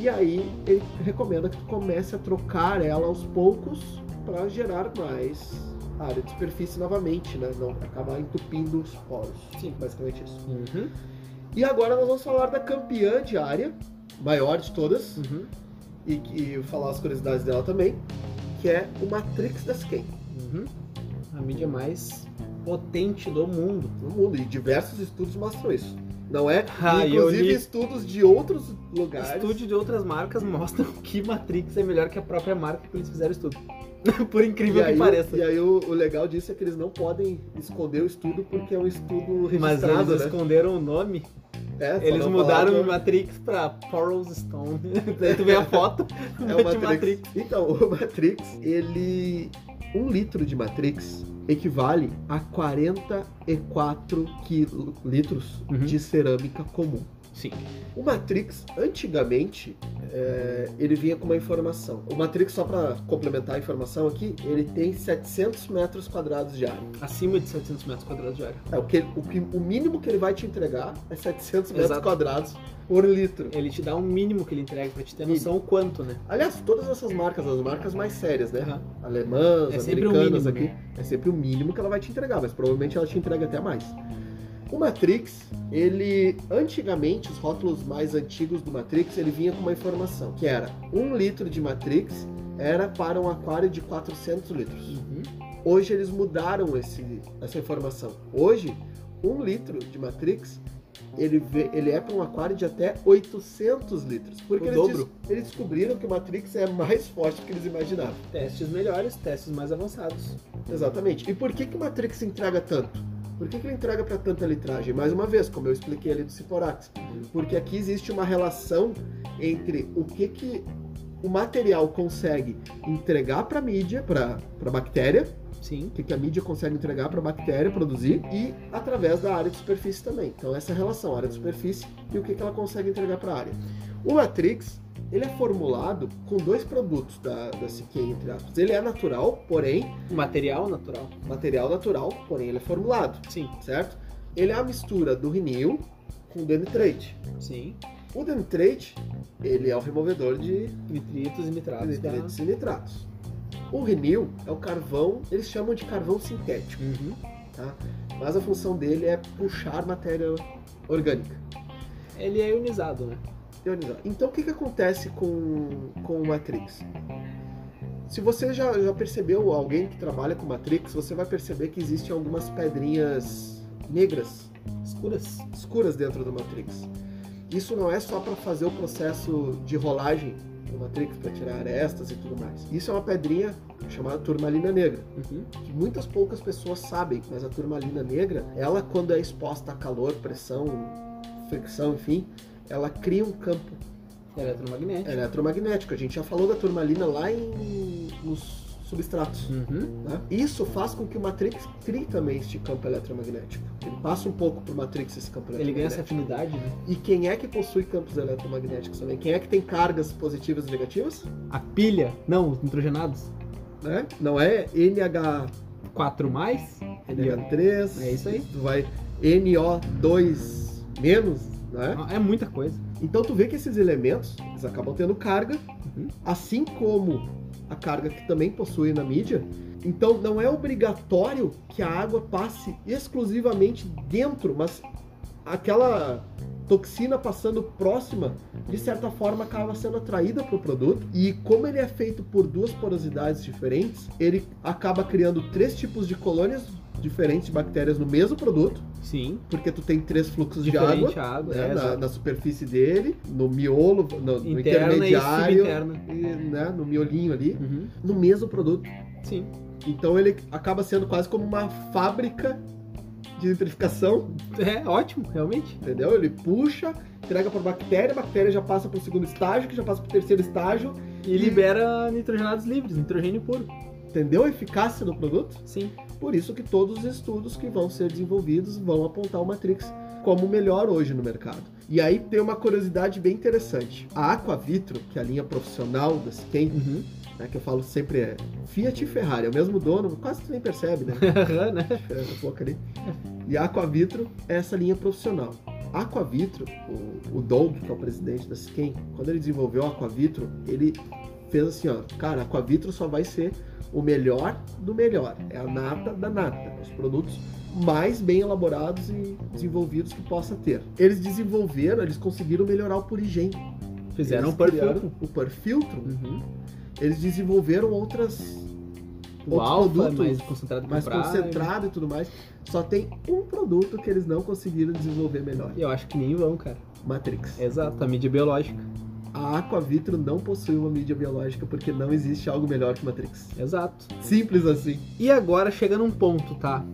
E aí ele recomenda que tu comece a trocar ela aos poucos para gerar mais área de superfície novamente, né? Não acabar entupindo os poros. Sim, basicamente isso. Uhum. E agora nós vamos falar da campeã de área, maior de todas, uhum, e falar as curiosidades dela também, que é o Matrix da Skein. Uhum. A mídia mais potente do mundo. Do mundo, e diversos estudos mostram isso. Não é? Inclusive estudos de outros lugares. Estudos de outras marcas mostram que Matrix é melhor que a própria marca que eles fizeram estudo. Por incrível que pareça. E aí o legal disso é que eles não podem esconder o estudo porque é um estudo registrado. Mas eles, né, esconderam o nome. É, eles mudaram o Matrix pra Poros Stone. Daí tu vê a foto é o Matrix. Matrix. Então, o Matrix, ele... 1 litro de Matrix equivale a 44 litros, uhum, de cerâmica comum. Sim. O Matrix, antigamente, ele vinha com uma informação. O Matrix, só para complementar a informação aqui, ele tem 700 metros quadrados de área. Acima de 700 metros quadrados de área. É, o mínimo que ele vai te entregar é 700 Exato. Metros quadrados por litro. Ele te dá um mínimo que ele entrega, para te ter noção o quanto, né? Aliás, todas essas marcas, as marcas mais sérias, né? Uhum. Alemãs, americanas aqui, é sempre o mínimo que ela vai te entregar, mas provavelmente ela te entrega até mais. O Matrix, ele, antigamente, os rótulos mais antigos do Matrix, ele vinha com uma informação, que era 1 litro de Matrix era para um aquário de 400 litros. Uhum. Hoje eles mudaram essa informação. Hoje, 1 litro de Matrix, ele é para um aquário de até 800 litros. Porque eles descobriram que o Matrix é mais forte do que eles imaginavam. Testes melhores, testes mais avançados. Exatamente. E por que o Matrix entrega tanto? Por que ele entrega para tanta litragem? Mais uma vez, como eu expliquei ali do Siporax. Porque aqui existe uma relação entre o que o material consegue entregar para a mídia, para a bactéria. Sim. O que a mídia consegue entregar para a bactéria produzir. E através da área de superfície também. Então essa relação, área de superfície e o que ela consegue entregar para a área. O Matrix, ele é formulado com 2 produtos da Skein, entre aspas. Ele é natural, porém... Material natural. Material natural, porém ele é formulado. Sim. Certo? Ele é a mistura do rinil com o denitrate. Sim. O denitrate, ele é o removedor de... Nitritos e nitratos. Nitritos e nitratos. O rinil é o carvão, eles chamam de carvão sintético. Uhum. Tá? Mas a função dele é puxar matéria orgânica. Ele é ionizado, né? Então o que acontece com o Matrix? Se você já percebeu, alguém que trabalha com Matrix, você vai perceber que existem algumas pedrinhas negras, escuras dentro do Matrix. Isso não é só para fazer o processo de rolagem do Matrix, para tirar arestas e tudo mais. Isso é uma pedrinha chamada turmalina negra, uhum, que muitas poucas pessoas sabem, mas a turmalina negra, ela quando é exposta a calor, pressão, fricção, enfim... Ela cria um campo eletromagnético. A gente já falou da turmalina lá nos substratos. Uhum. Né? Isso faz com que o Matrix crie também este campo eletromagnético. Ele passa um pouco pro Matrix esse campo eletromagnético. Ele ganha essa afinidade. Né? E quem é que possui campos eletromagnéticos também? Quem é que tem cargas positivas e negativas? A pilha. Não, os nitrogenados. Né? Não é NH4+, NH3. É isso aí. Vai NO2-. Né? É muita coisa. Então tu vê que esses elementos, eles acabam tendo carga, uhum, assim como a carga que também possui na mídia. Então não é obrigatório que a água passe exclusivamente dentro, mas aquela toxina passando próxima de certa forma acaba sendo atraída para o produto, e como ele é feito por duas porosidades diferentes, ele acaba criando três tipos de colônias diferentes de bactérias no mesmo produto. Sim. Porque tu tem três fluxos diferente de água né, na superfície dele, no miolo, no intermediário, né, no miolinho ali, uhum, no mesmo produto. Sim. Então ele acaba sendo quase como uma fábrica de nitrificação. É, ótimo, realmente. Entendeu? Ele puxa, entrega para a bactéria já passa para o segundo estágio, que já passa para o terceiro estágio. E libera nitrogenados livres, nitrogênio puro. Entendeu a eficácia do produto? Sim. Por isso que todos os estudos que vão ser desenvolvidos vão apontar o Matrix como o melhor hoje no mercado. E aí tem uma curiosidade bem interessante. A Aquavitro, que é a linha profissional da Skein, uhum, né, que eu falo sempre é Fiat e Ferrari, é o mesmo dono, quase tu nem percebe, né? ali. E a Aquavitro é essa linha profissional. A Aquavitro, o Doug, que é o presidente da Skein, quando ele desenvolveu a Aquavitro, ele fez assim, ó, cara, a Aquavitro só vai ser o melhor do melhor, é a nata da nata, os produtos mais bem elaborados e desenvolvidos que possa ter. Eles desenvolveram, eles conseguiram melhorar o purigem. Fizeram o purfiltro. O purfiltro. Uhum. Eles desenvolveram outros produtos mais concentrado, e tudo mais. Só tem um produto que eles não conseguiram desenvolver melhor. Eu acho que nem vão, cara. Matrix. Exato, a mídia biológica. A Aquavitro não possui uma mídia biológica porque não existe algo melhor que Matrix. Exato. Simples assim. E agora chega num ponto, tá?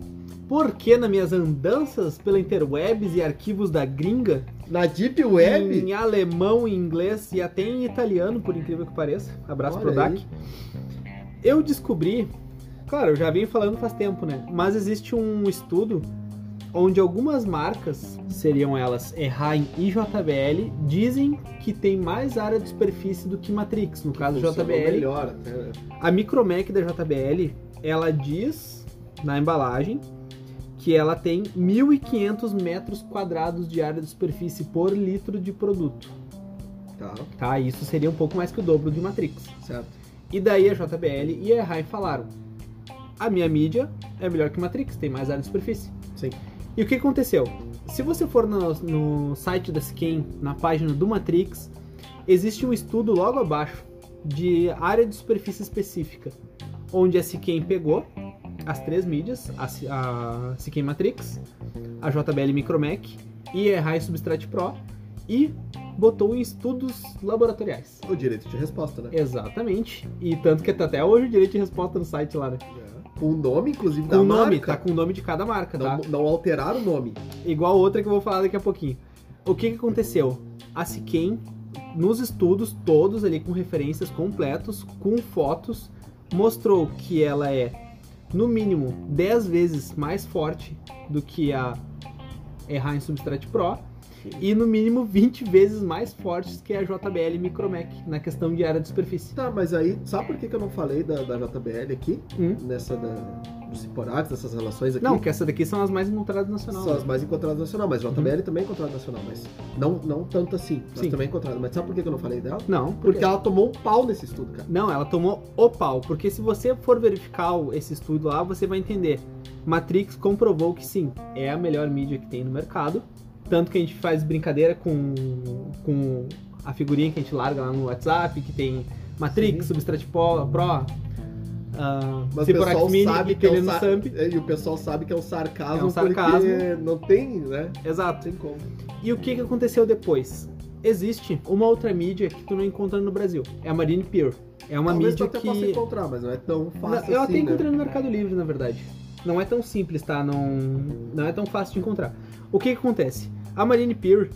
Porque nas minhas andanças pela interwebs e arquivos da gringa... Na Deep Web? Em alemão, em inglês e até em italiano, por incrível que pareça. Abraço pro DAC. Eu descobri... Claro, eu já vim falando faz tempo, né? Mas existe um estudo onde algumas marcas, seriam elas Eheim e JBL, dizem que tem mais área de superfície do que Matrix. No caso, JBL... Melhor, até. A Micromec da JBL, ela diz na embalagem... que ela tem 1.500 metros quadrados de área de superfície por litro de produto. Tá, isso seria um pouco mais que o dobro de Matrix. Certo. E daí a JBL e a Herheim falaram, a minha mídia é melhor que Matrix, tem mais área de superfície. Sim. E o que aconteceu? Se você for no site da Skein, na página do Matrix, existe um estudo logo abaixo de área de superfície específica, onde a Skein pegou as três mídias, a Skein Matrix, a JBL Micromec e a Eheim Substrate Pro, e botou em estudos laboratoriais. O direito de resposta, né? Exatamente. E tanto que até hoje o direito de resposta no site lá, né? É. Com o nome, inclusive, da marca. Tá com o nome de cada marca, tá? Não alteraram o nome. Igual outra que eu vou falar daqui a pouquinho. O que aconteceu? A Skein, nos estudos todos ali com referências completos, com fotos, mostrou que ela é no mínimo 10 vezes mais forte do que a Eheim Substrate Pro. Sim. E no mínimo 20 vezes mais fortes que a JBL Micromec na questão de área de superfície. Tá, mas aí, sabe por que eu não falei da JBL aqui? Nessa do Siporax, dessas relações aqui? Não, que essa daqui são as mais encontradas nacional. São as mais encontradas nacional, mas JBL também é encontrada nacional, mas não tanto assim, mas também é encontrada. Mas sabe por que eu não falei dela? Não. Porque ela tomou um pau nesse estudo, cara. Não, ela tomou o pau, porque se você for verificar esse estudo lá, você vai entender. Matrix comprovou que sim, é a melhor mídia que tem no mercado. Tanto que a gente faz brincadeira com a figurinha que a gente larga lá no WhatsApp, que tem Matrix, Substrate Pro, Siporax Mini, sabe que é Samp. E o pessoal sabe que é um sarcasmo, porque não tem, né? Exato. Tem como. E o que aconteceu depois? Existe uma outra mídia que tu não encontra no Brasil, é a Marine Pure. É uma mídia que... Talvez eu até possa encontrar, mas não é tão fácil assim, eu até encontrei no Mercado Livre, na verdade. Não é tão simples, tá? Não é tão fácil de encontrar. O que acontece? A Marine Pure,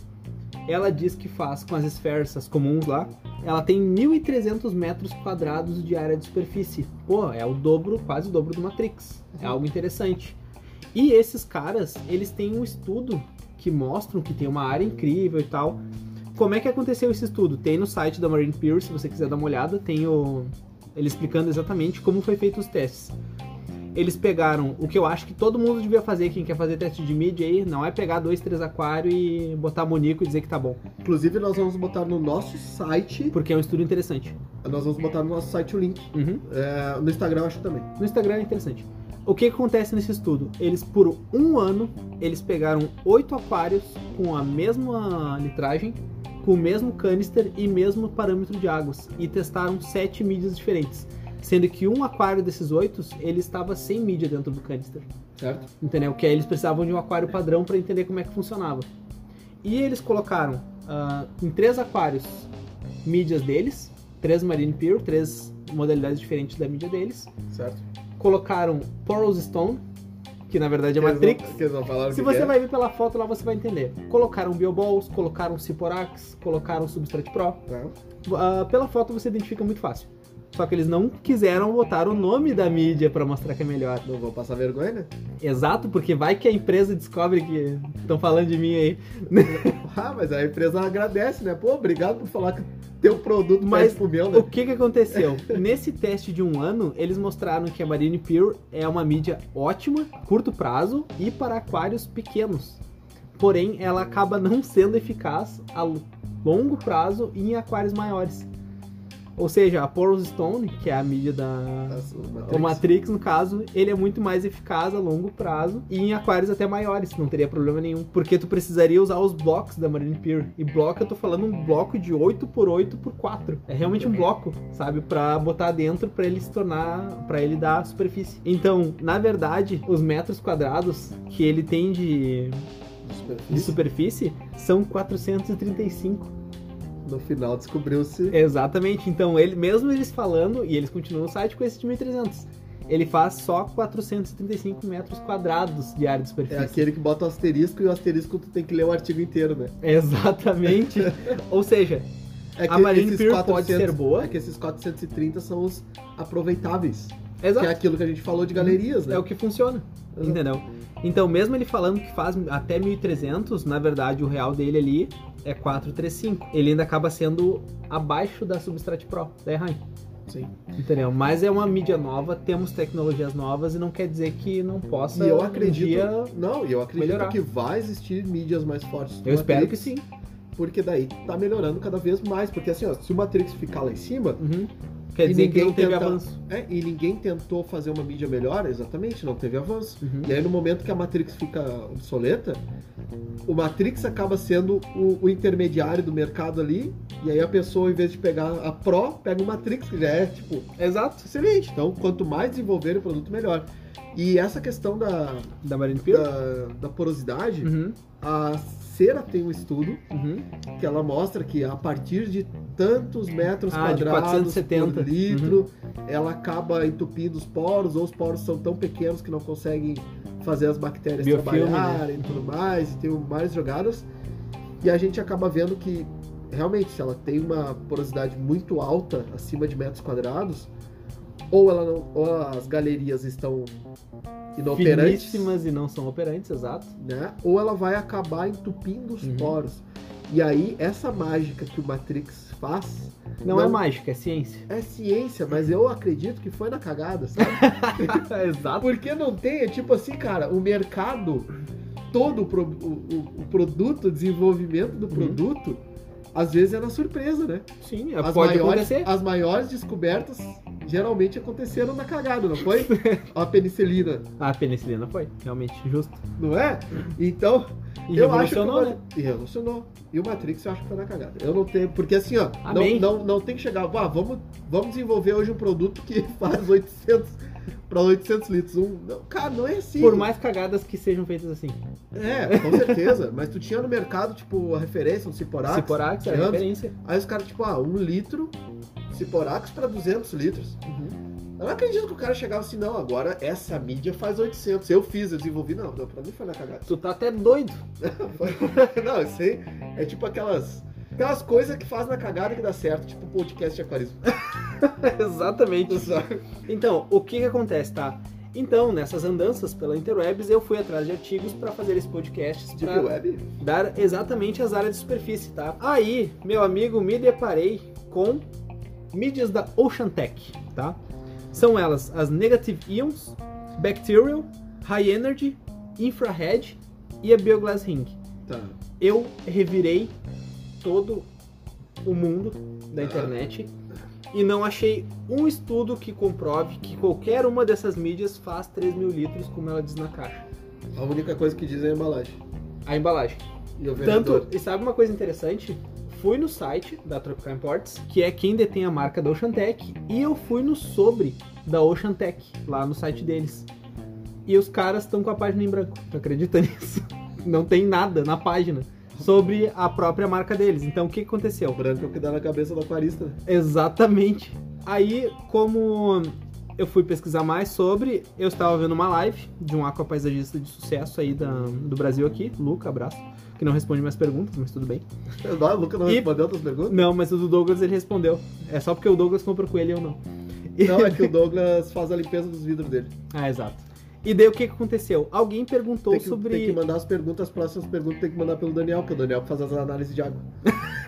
ela diz que faz com as esferas comuns lá, ela tem 1.300 metros quadrados de área de superfície. Pô, é o dobro, quase o dobro do Matrix. É algo interessante. E esses caras, eles têm um estudo que mostram que tem uma área incrível e tal. Como é que aconteceu esse estudo? Tem no site da Marine Pure, se você quiser dar uma olhada, tem ele explicando exatamente como foi feito os testes. Eles pegaram o que eu acho que todo mundo devia fazer, quem quer fazer teste de mídia aí, não é pegar 2, 3 aquários e botar monico e dizer que tá bom. Inclusive nós vamos botar no nosso site... Porque é um estudo interessante. Nós vamos botar no nosso site o link. Uhum. No Instagram eu acho também. No Instagram é interessante. O que acontece nesse estudo? Eles, por um ano, eles pegaram 8 aquários com a mesma litragem com o mesmo canister e mesmo parâmetro de águas, e testaram 7 mídias diferentes, sendo que um aquário desses 8, ele estava sem mídia dentro do canister. Certo. Entendeu? Que aí eles precisavam de um aquário padrão para entender como é que funcionava. E eles colocaram em 3 aquários mídias deles, 3 Marine Pure, 3 modalidades diferentes da mídia deles. Certo. Colocaram Poros Stone, que na verdade é Matrix. Se você vai ver pela foto lá, você vai entender. Colocaram Bioballs, colocaram Siporax, colocaram Substrate Pro. Pela foto você identifica muito fácil. Só que eles não quiseram botar o nome da mídia pra mostrar que é melhor. Não vou passar vergonha, né? Exato, porque vai que a empresa descobre que estão falando de mim aí. Ah, mas a empresa agradece, né? Pô, obrigado por falar que teu produto mais pro meu, né? O que que aconteceu? Nesse teste de um ano, eles mostraram que a Marine Pure é uma mídia ótima, curto prazo e para aquários pequenos. Porém, ela acaba não sendo eficaz a longo prazo e em aquários maiores. Ou seja, a Poros Stone, que é a mídia da Matrix, no caso, ele é muito mais eficaz a longo prazo e em aquários até maiores, não teria problema nenhum. Porque tu precisaria usar os blocos da Marine Pure. E bloco, eu tô falando um bloco de 8x8x4. É realmente um bloco, sabe? Pra botar dentro, pra ele se tornar, pra ele dar superfície. Então, na verdade, os metros quadrados que ele tem de superfície são 435. No final descobriu-se... Exatamente, então mesmo eles falando, e eles continuam no site com esse de 1.300, ele faz só 435 metros quadrados de área de superfície. É aquele que bota o asterisco, e o asterisco tu tem que ler o artigo inteiro, né? Exatamente, ou seja, é que a Marine Pure pode ser boa. É que esses 430 são os aproveitáveis. Exato. Que é aquilo que a gente falou de galerias, né? É o que funciona. Exato. Entendeu? Então, mesmo ele falando que faz até 1.300, na verdade, o real dele ali é 435. Ele ainda acaba sendo abaixo da Substrate Pro, da Eheim. Sim. Entendeu? Mas é uma mídia nova, temos tecnologias novas e não quer dizer que não possa melhorar. E eu acredito, melhorar. Que vai existir mídias mais fortes. Eu espero que sim. Porque daí tá melhorando cada vez mais. Porque assim, ó, se o Matrix ficar lá em cima... Uhum. Quer dizer que não teve avanço. É, e ninguém tentou fazer uma mídia melhor, exatamente, não teve avanço. Uhum. E aí no momento que a Matrix fica obsoleta, o Matrix acaba sendo o intermediário do mercado ali, e aí a pessoa, em vez de pegar a Pro, pega o Matrix, que já é, tipo... Exato. Excelente. Então, quanto mais desenvolver o produto, melhor. E essa questão da Marine Pure, da porosidade, uhum. A Cera tem um estudo, uhum. que ela mostra que a partir de tantos metros quadrados de 470 por litro, uhum. ela acaba entupindo os poros, ou os poros são tão pequenos que não conseguem fazer as bactérias trabalharem, né? E tudo mais, e tem mais jogadas. E a gente acaba vendo que, realmente, se ela tem uma porosidade muito alta, acima de metros quadrados, ou as galerias estão inoperantes. Finíssimas e não são operantes, exato. Né? Ou ela vai acabar entupindo os uhum. poros. E aí, essa mágica que o Matrix faz... Não, é mágica, é ciência. É ciência, mas eu acredito que foi na cagada, sabe? Exato. Porque não tem, é tipo assim, cara, o mercado, todo o produto, o desenvolvimento do produto... Uhum. Às vezes é na surpresa, né? Sim, pode acontecer. As maiores descobertas geralmente aconteceram na cagada, não foi? A penicilina. A penicilina foi, realmente, justo. Não é? Então, e eu acho que... né? E revolucionou. E o Matrix eu acho que foi na cagada. Eu não tenho... Porque assim, ó, não tem que chegar... Ah, vamos desenvolver hoje um produto que faz 800 litros. Cara, não é assim. Por mais cagadas que sejam feitas assim. É, com certeza. Mas tu tinha no mercado, tipo, a referência, um Siporax. Siporax, é a referência. Aí os caras, tipo, 1 litro Siporax pra 200 litros. Uhum. Eu não acredito que o cara chegava assim, não, agora essa mídia faz 800. Eu desenvolvi, não, pra mim foi na cagada. Tu tá até doido. Não, eu sei. É tipo aquelas coisas que faz na cagada que dá certo, tipo podcast de aquarismo. Exatamente. Então, o que acontece, tá? Então, nessas andanças pela Interwebs, eu fui atrás de artigos para fazer esse podcast. De web? Dar exatamente as áreas de superfície, tá? Aí, meu amigo, me deparei com mídias da Ocean Tech, tá? São elas as Negative Ions, Bacterial, High Energy, Infrared e a Bioglass Ring. Tá. Eu revirei todo o mundo da internet e não achei um estudo que comprove que qualquer uma dessas mídias faz 3.000 litros, como ela diz na caixa. A única coisa que diz é a embalagem. A embalagem. E o vendedor. Tanto, e sabe uma coisa interessante? fui no site da Tropical Imports, que é quem detém a marca da Ocean Tech, e eu fui no sobre da Ocean Tech, lá no site deles. E os caras estão com a página em branco, tu acredita nisso? Não tem nada na página sobre a própria marca deles. Então o que aconteceu? O branco é o que dá na cabeça do aquarista, né? Exatamente. Aí, como eu fui pesquisar mais sobre, eu estava vendo uma live de um aquapaisagista de sucesso aí do Brasil aqui, Luca, abraço, que não responde minhas perguntas, mas tudo bem. Não, o Luca não respondeu outras perguntas? Não, mas o do Douglas ele respondeu. É só porque o Douglas compra com ele e eu não. Não, é que o Douglas faz a limpeza dos vidros dele. Ah, exato. E daí o que aconteceu? Alguém perguntou sobre... Tem que mandar as perguntas, as próximas perguntas tem que mandar pelo Daniel, porque o Daniel faz as análises de água.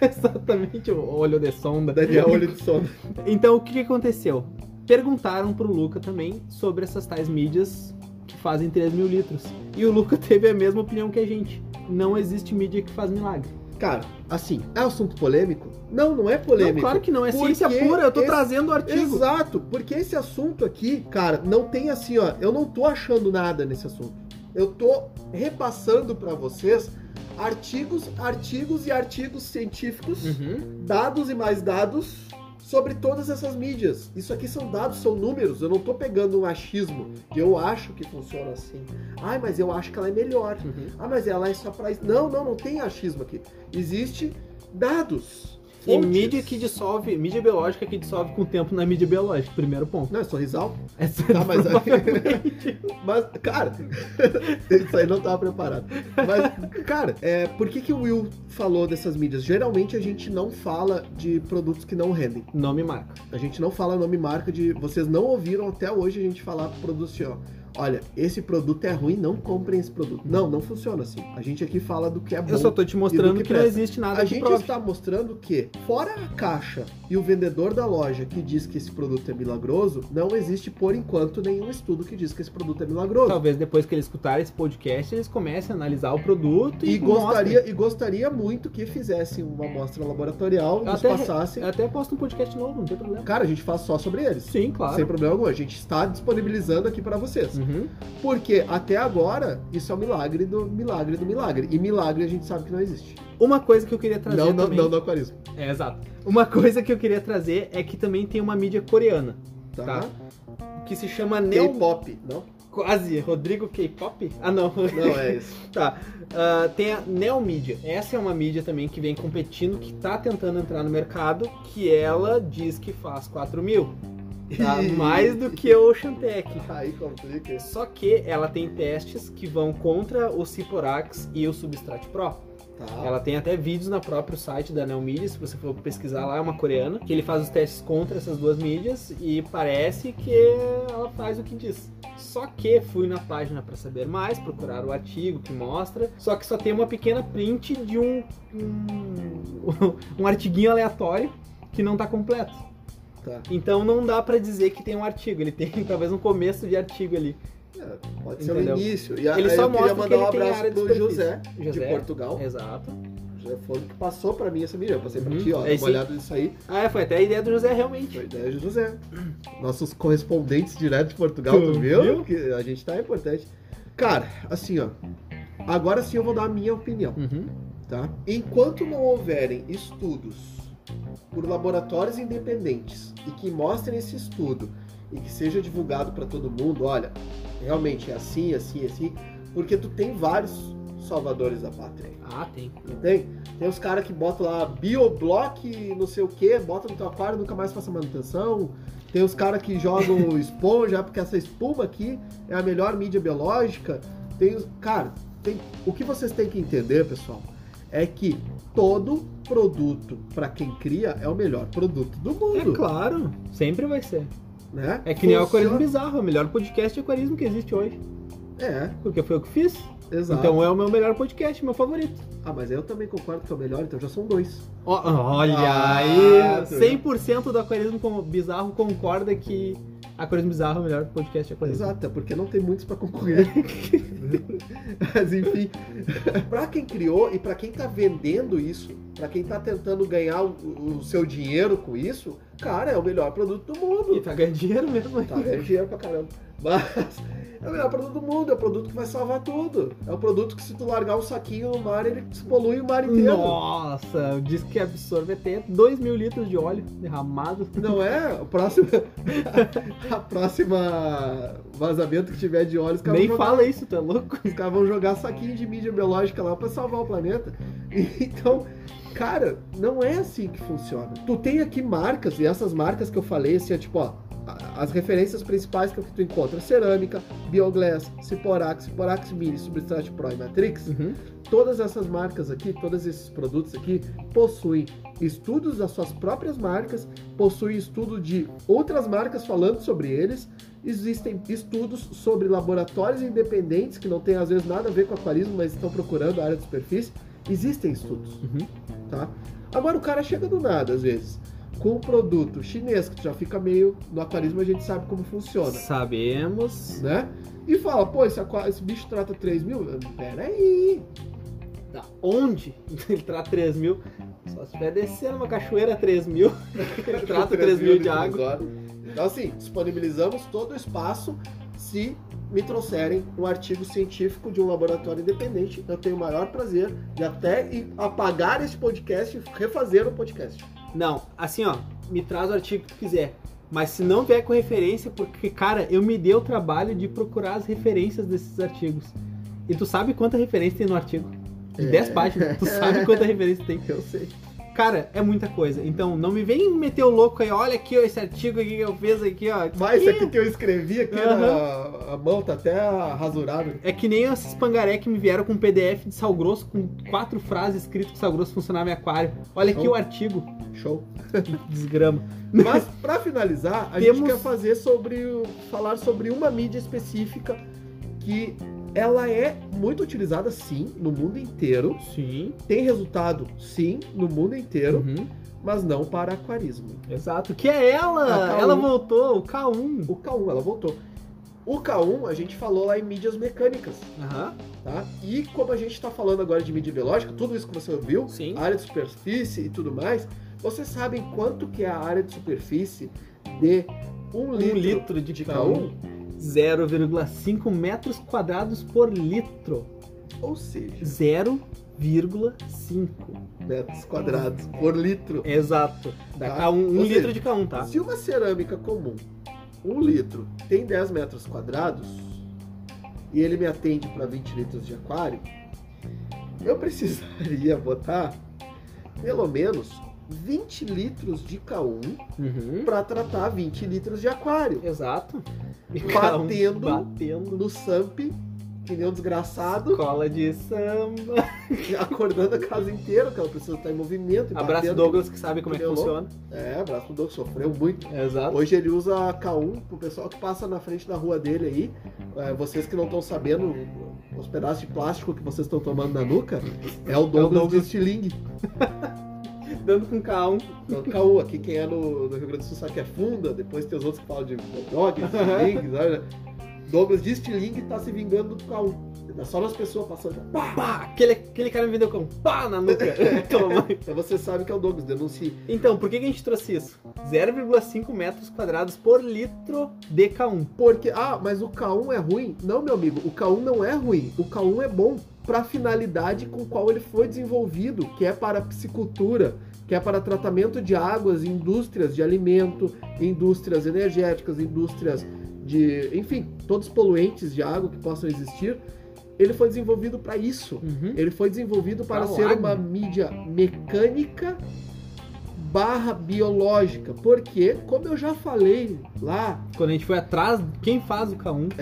Exatamente, o olho de sonda. Daniel, olho de sonda. Então, o que aconteceu? Perguntaram pro Luca também sobre essas tais mídias que fazem 3 mil litros. E o Luca teve a mesma opinião que a gente. Não existe mídia que faz milagre. Cara, assim, é assunto polêmico? Não, não é polêmico. Não, claro que não, é ciência pura, eu tô trazendo o artigo. Exato, porque esse assunto aqui, cara, não tem assim, ó, eu não tô achando nada nesse assunto. Eu tô repassando pra vocês artigos científicos, dados e mais dados sobre todas essas mídias. Isso aqui são dados, são números, eu não tô pegando um achismo, que eu acho que funciona assim. Ai, mas eu acho que ela é melhor. Ah, mas ela é só pra isso. Não, não, não tem achismo aqui. Existe dados. E mídia que dissolve, mídia biológica que dissolve com o tempo na mídia biológica, primeiro ponto. Não, é sorrisal. É sorrisal. Tá, mas, mas, cara, isso aí não tava preparado. Mas, cara, por que o Will falou dessas mídias? Geralmente a gente não fala de produtos que não rendem. Nome e marca. A gente não fala nome e marca de... Vocês não ouviram até hoje a gente falar produtos de... Olha, esse produto é ruim, não comprem esse produto. Não, não funciona assim. A gente aqui fala do que é bom. Eu só tô te mostrando que não existe nada que prove. A gente está mostrando que, fora a caixa e o vendedor da loja que diz que esse produto é milagroso, não existe, por enquanto, nenhum estudo que diz que esse produto é milagroso. Talvez depois que eles escutarem esse podcast, eles comecem a analisar o produto e gostaria muito que fizessem uma amostra laboratorial e nos passassem. Eu até posto um podcast novo, não tem problema. Cara, a gente faz só sobre eles. Sim, claro. Sem problema algum. A gente está disponibilizando aqui para vocês. Porque até agora isso é o milagre do milagre do milagre. E milagre a gente sabe que não existe. Uma coisa que eu queria trazer também... Não do aquarismo. É, exato. Uma coisa que eu queria trazer é que também tem uma mídia coreana, tá? Que se chama Neo... K-pop, não? Quase. Rodrigo K-pop? Ah, não. Não, é isso. Tá. Tem a Neo Media. Essa é uma mídia também que vem competindo, que tá tentando entrar no mercado, que ela diz que faz 4 mil. Tá? Mais do que o Ocean Tech. Aí complica. Só que ela tem testes que vão contra o Siporax e o Substrate Pro. Tá. Ela tem até vídeos no próprio site da Neo Media, se você for pesquisar lá, é uma coreana, que ele faz os testes contra essas duas mídias e parece que ela faz o que diz. Só que fui na página para saber mais, procurar o artigo que mostra, só que só tem uma pequena print de um artiguinho aleatório que não tá completo. Tá. Então não dá para dizer que tem um artigo, ele tem talvez um começo de artigo ali. Pode ser o início. E ele só mostra mandar que ele um abraço tem pro José, de Portugal. Exato. José foi o que passou pra mim essa mídia. Eu passei pra ti, ó, olhado nisso aí. Ah, é, foi até a ideia do José, realmente. Foi a ideia do José. Nossos correspondentes direto de Portugal, tu viu? Que a gente tá importante. Cara, assim, ó. Agora sim eu vou dar a minha opinião. Tá? Enquanto não houverem estudos por laboratórios independentes e que mostrem esse estudo e que seja divulgado pra todo mundo, olha... Realmente é assim, assim, assim. Porque tu tem vários salvadores da pátria. Ah, tem. Não tem? Tem os caras que botam lá bioblock, não sei o que, botam no teu aquário, nunca mais faça manutenção. Tem os caras que jogam esponja, porque essa espuma aqui é a melhor mídia biológica. Tem os... Cara, tem... o que vocês têm que entender, pessoal, é que todo produto, pra quem cria, é o melhor produto do mundo. É claro, sempre vai ser. Né? É que nem o Aquarismo Bizarro, é o melhor podcast de aquarismo que existe hoje. É. Porque foi o que fiz. Exato. Então é o meu melhor podcast, meu favorito. Ah, mas eu também concordo que é o melhor, então já são 2. Olha aí, 100% do Aquarismo Bizarro concorda que Aquarismo Bizarro é o melhor podcast de aquarismo. Exato, porque não tem muitos pra concorrer. Mas enfim, pra quem criou e pra quem tá vendendo isso, pra quem tá tentando ganhar o seu dinheiro com isso, cara, é o melhor produto do mundo. E tá ganhando dinheiro mesmo. Tá ganhando dinheiro pra caramba. Mas é o melhor produto do mundo, é o produto que vai salvar tudo. É o produto que se tu largar um saquinho no mar, ele Despolui o mar inteiro. Nossa, diz que absorve até 2 mil litros de óleo derramado. Não é? A próxima vazamento que tiver de óleo, os caras nem fala isso, tá louco? Os caras vão jogar saquinho de mídia biológica lá pra salvar o planeta. Então, cara, não é assim que funciona. Tu tem aqui marcas, e essas marcas que eu falei, assim, é tipo, ó, as referências principais que tu encontra: Cerâmica, Bioglass, Siporax, Siporax Mini, Substrate Pro e Matrix. Uhum. Todas essas marcas aqui, todos esses produtos aqui, possuem estudos das suas próprias marcas, possuem estudo de outras marcas falando sobre eles. Existem estudos sobre laboratórios independentes que não tem às vezes nada a ver com aquarismo, mas estão procurando a área de superfície. Existem estudos. Uhum. Tá? Agora o cara chega do nada às vezes com um produto chinês que já fica meio... No aquarismo a gente sabe como funciona. Sabemos. Né? E fala, pô, esse bicho trata 3 mil? Peraí. Da onde ele trata 3 mil? Só se estiver descendo uma cachoeira 3 mil, ele trata 3 mil de água. Então assim, disponibilizamos todo o espaço se me trouxerem um artigo científico de um laboratório independente. Eu tenho o maior prazer de até apagar esse podcast e refazer o podcast. Não, assim ó, me traz o artigo que tu quiser, mas se não vier com referência, porque cara, eu me dei o trabalho de procurar as referências desses artigos. E tu sabe quanta referência tem no artigo? De 10 páginas, tu sabe quanta referência tem? Eu sei. Cara, é muita coisa. Então, não me vem meter o louco aí, olha aqui ó, esse artigo aqui que eu fiz aqui, ó. Mas isso aqui que eu escrevi aqui, a mão tá até rasurada. É que nem esses pangaré que me vieram com um PDF de sal grosso, com 4 frases escritas que sal grosso funcionava em aquário. Olha aqui o artigo. Show. Desgrama. Mas, pra finalizar, a gente quer falar sobre uma mídia específica que... Ela é muito utilizada, sim, no mundo inteiro. Sim. Tem resultado, sim, no mundo inteiro. Uhum. Mas não para aquarismo. Exato. Que é ela! Ela voltou, o K1. O K1, ela voltou. O K1, a gente falou lá em mídias mecânicas. Aham. Uhum. Tá? E como a gente está falando agora de mídia biológica, tudo isso que você ouviu, sim, área de superfície e tudo mais, vocês sabem quanto que é a área de superfície de um litro de K1? 0,5 metros quadrados por litro. Ou seja, 0,5 metros quadrados por litro. Exato. Dá tá? Um litro, seja, de K1, tá? Se uma cerâmica comum, um litro, tem 10 metros quadrados, e ele me atende para 20 litros de aquário, eu precisaria botar pelo menos 20 litros de K1, uhum, para tratar 20 litros de aquário. Exato. Batendo no SAMP, que nem um desgraçado. Escola de samba. Acordando a casa inteira, que ela precisa estar em movimento. Abraço Douglas, que sabe como é que funciona. É, abraço Douglas, sofreu muito. Exato. Hoje ele usa K1 pro pessoal que passa na frente da rua dele aí. É, vocês que não estão sabendo, os pedaços de plástico que vocês estão tomando na nuca, é o Douglas de estilingue. Dando com K1. Então, K1, aqui quem é no Rio Grande do Sul sabe que é funda, depois tem os outros que falam de dog, de estilingue, sabe? Douglas de estilingue tá se vingando do K1. É só nas pessoas passando, pá, pá, aquele cara me vendeu com pá na nuca. Então você sabe que é o Douglas, denuncie. Então, por que a gente trouxe isso? 0,5 metros quadrados por litro de K1. Porque, mas o K1 é ruim? Não, meu amigo, o K1 não é ruim, o K1 é bom para a finalidade com qual ele foi desenvolvido, que é para piscicultura, que é para tratamento de águas, indústrias de alimento, indústrias energéticas, indústrias de... Enfim, todos os poluentes de água que possam existir, ele foi desenvolvido para isso. Uhum. Ele foi desenvolvido para ser uma mídia mecânica barra biológica, porque, como eu já falei lá... Quando a gente foi atrás, quem faz o K1?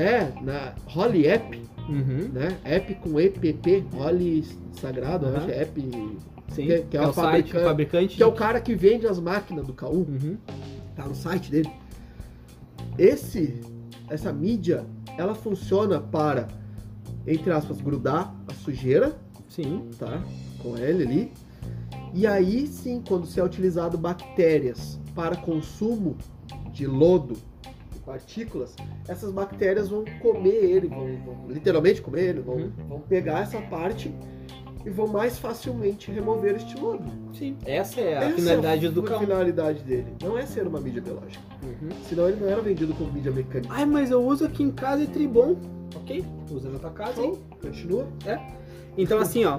Na Holy App, uhum, né? App com EPP, Holy Sagrado, uhum, acho que é App... Sim, que é o fabricante, que é o cara que vende as máquinas do K1, uhum, tá no site dele. Essa mídia, ela funciona para, entre aspas, grudar a sujeira, sim, tá, com ele ali, e aí sim, quando se é utilizado bactérias para consumo de lodo, de partículas, essas bactérias vão comer ele, vão literalmente comer ele, uhum, vão pegar essa parte e vão mais facilmente remover este lodo. Sim, essa é a finalidade do K1. A finalidade dele não é ser uma mídia biológica. Uhum. Senão ele não era vendido como mídia mecânica. Ai, mas eu uso aqui em casa e tribom. Ok, usa na tua casa, hein? Continua. É. Então assim, ó,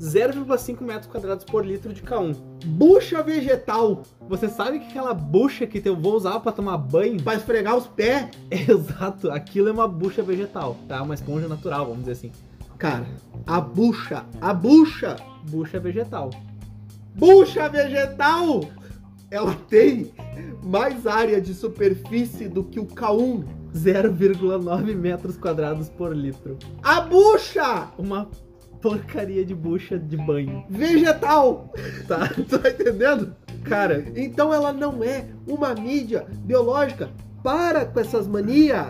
0,5 metros quadrados por litro de K1. Bucha vegetal! Você sabe que aquela bucha que eu vou usar para tomar banho, para esfregar os pés? Exato, aquilo é uma bucha vegetal, tá? Uma esponja natural, vamos dizer assim. Cara, bucha vegetal. Bucha vegetal! Ela tem mais área de superfície do que o K1. 0,9 metros quadrados por litro. A bucha! Uma porcaria de bucha de banho. Vegetal! Tá? Tá entendendo? Cara, então ela não é uma mídia biológica. Para com essas manias!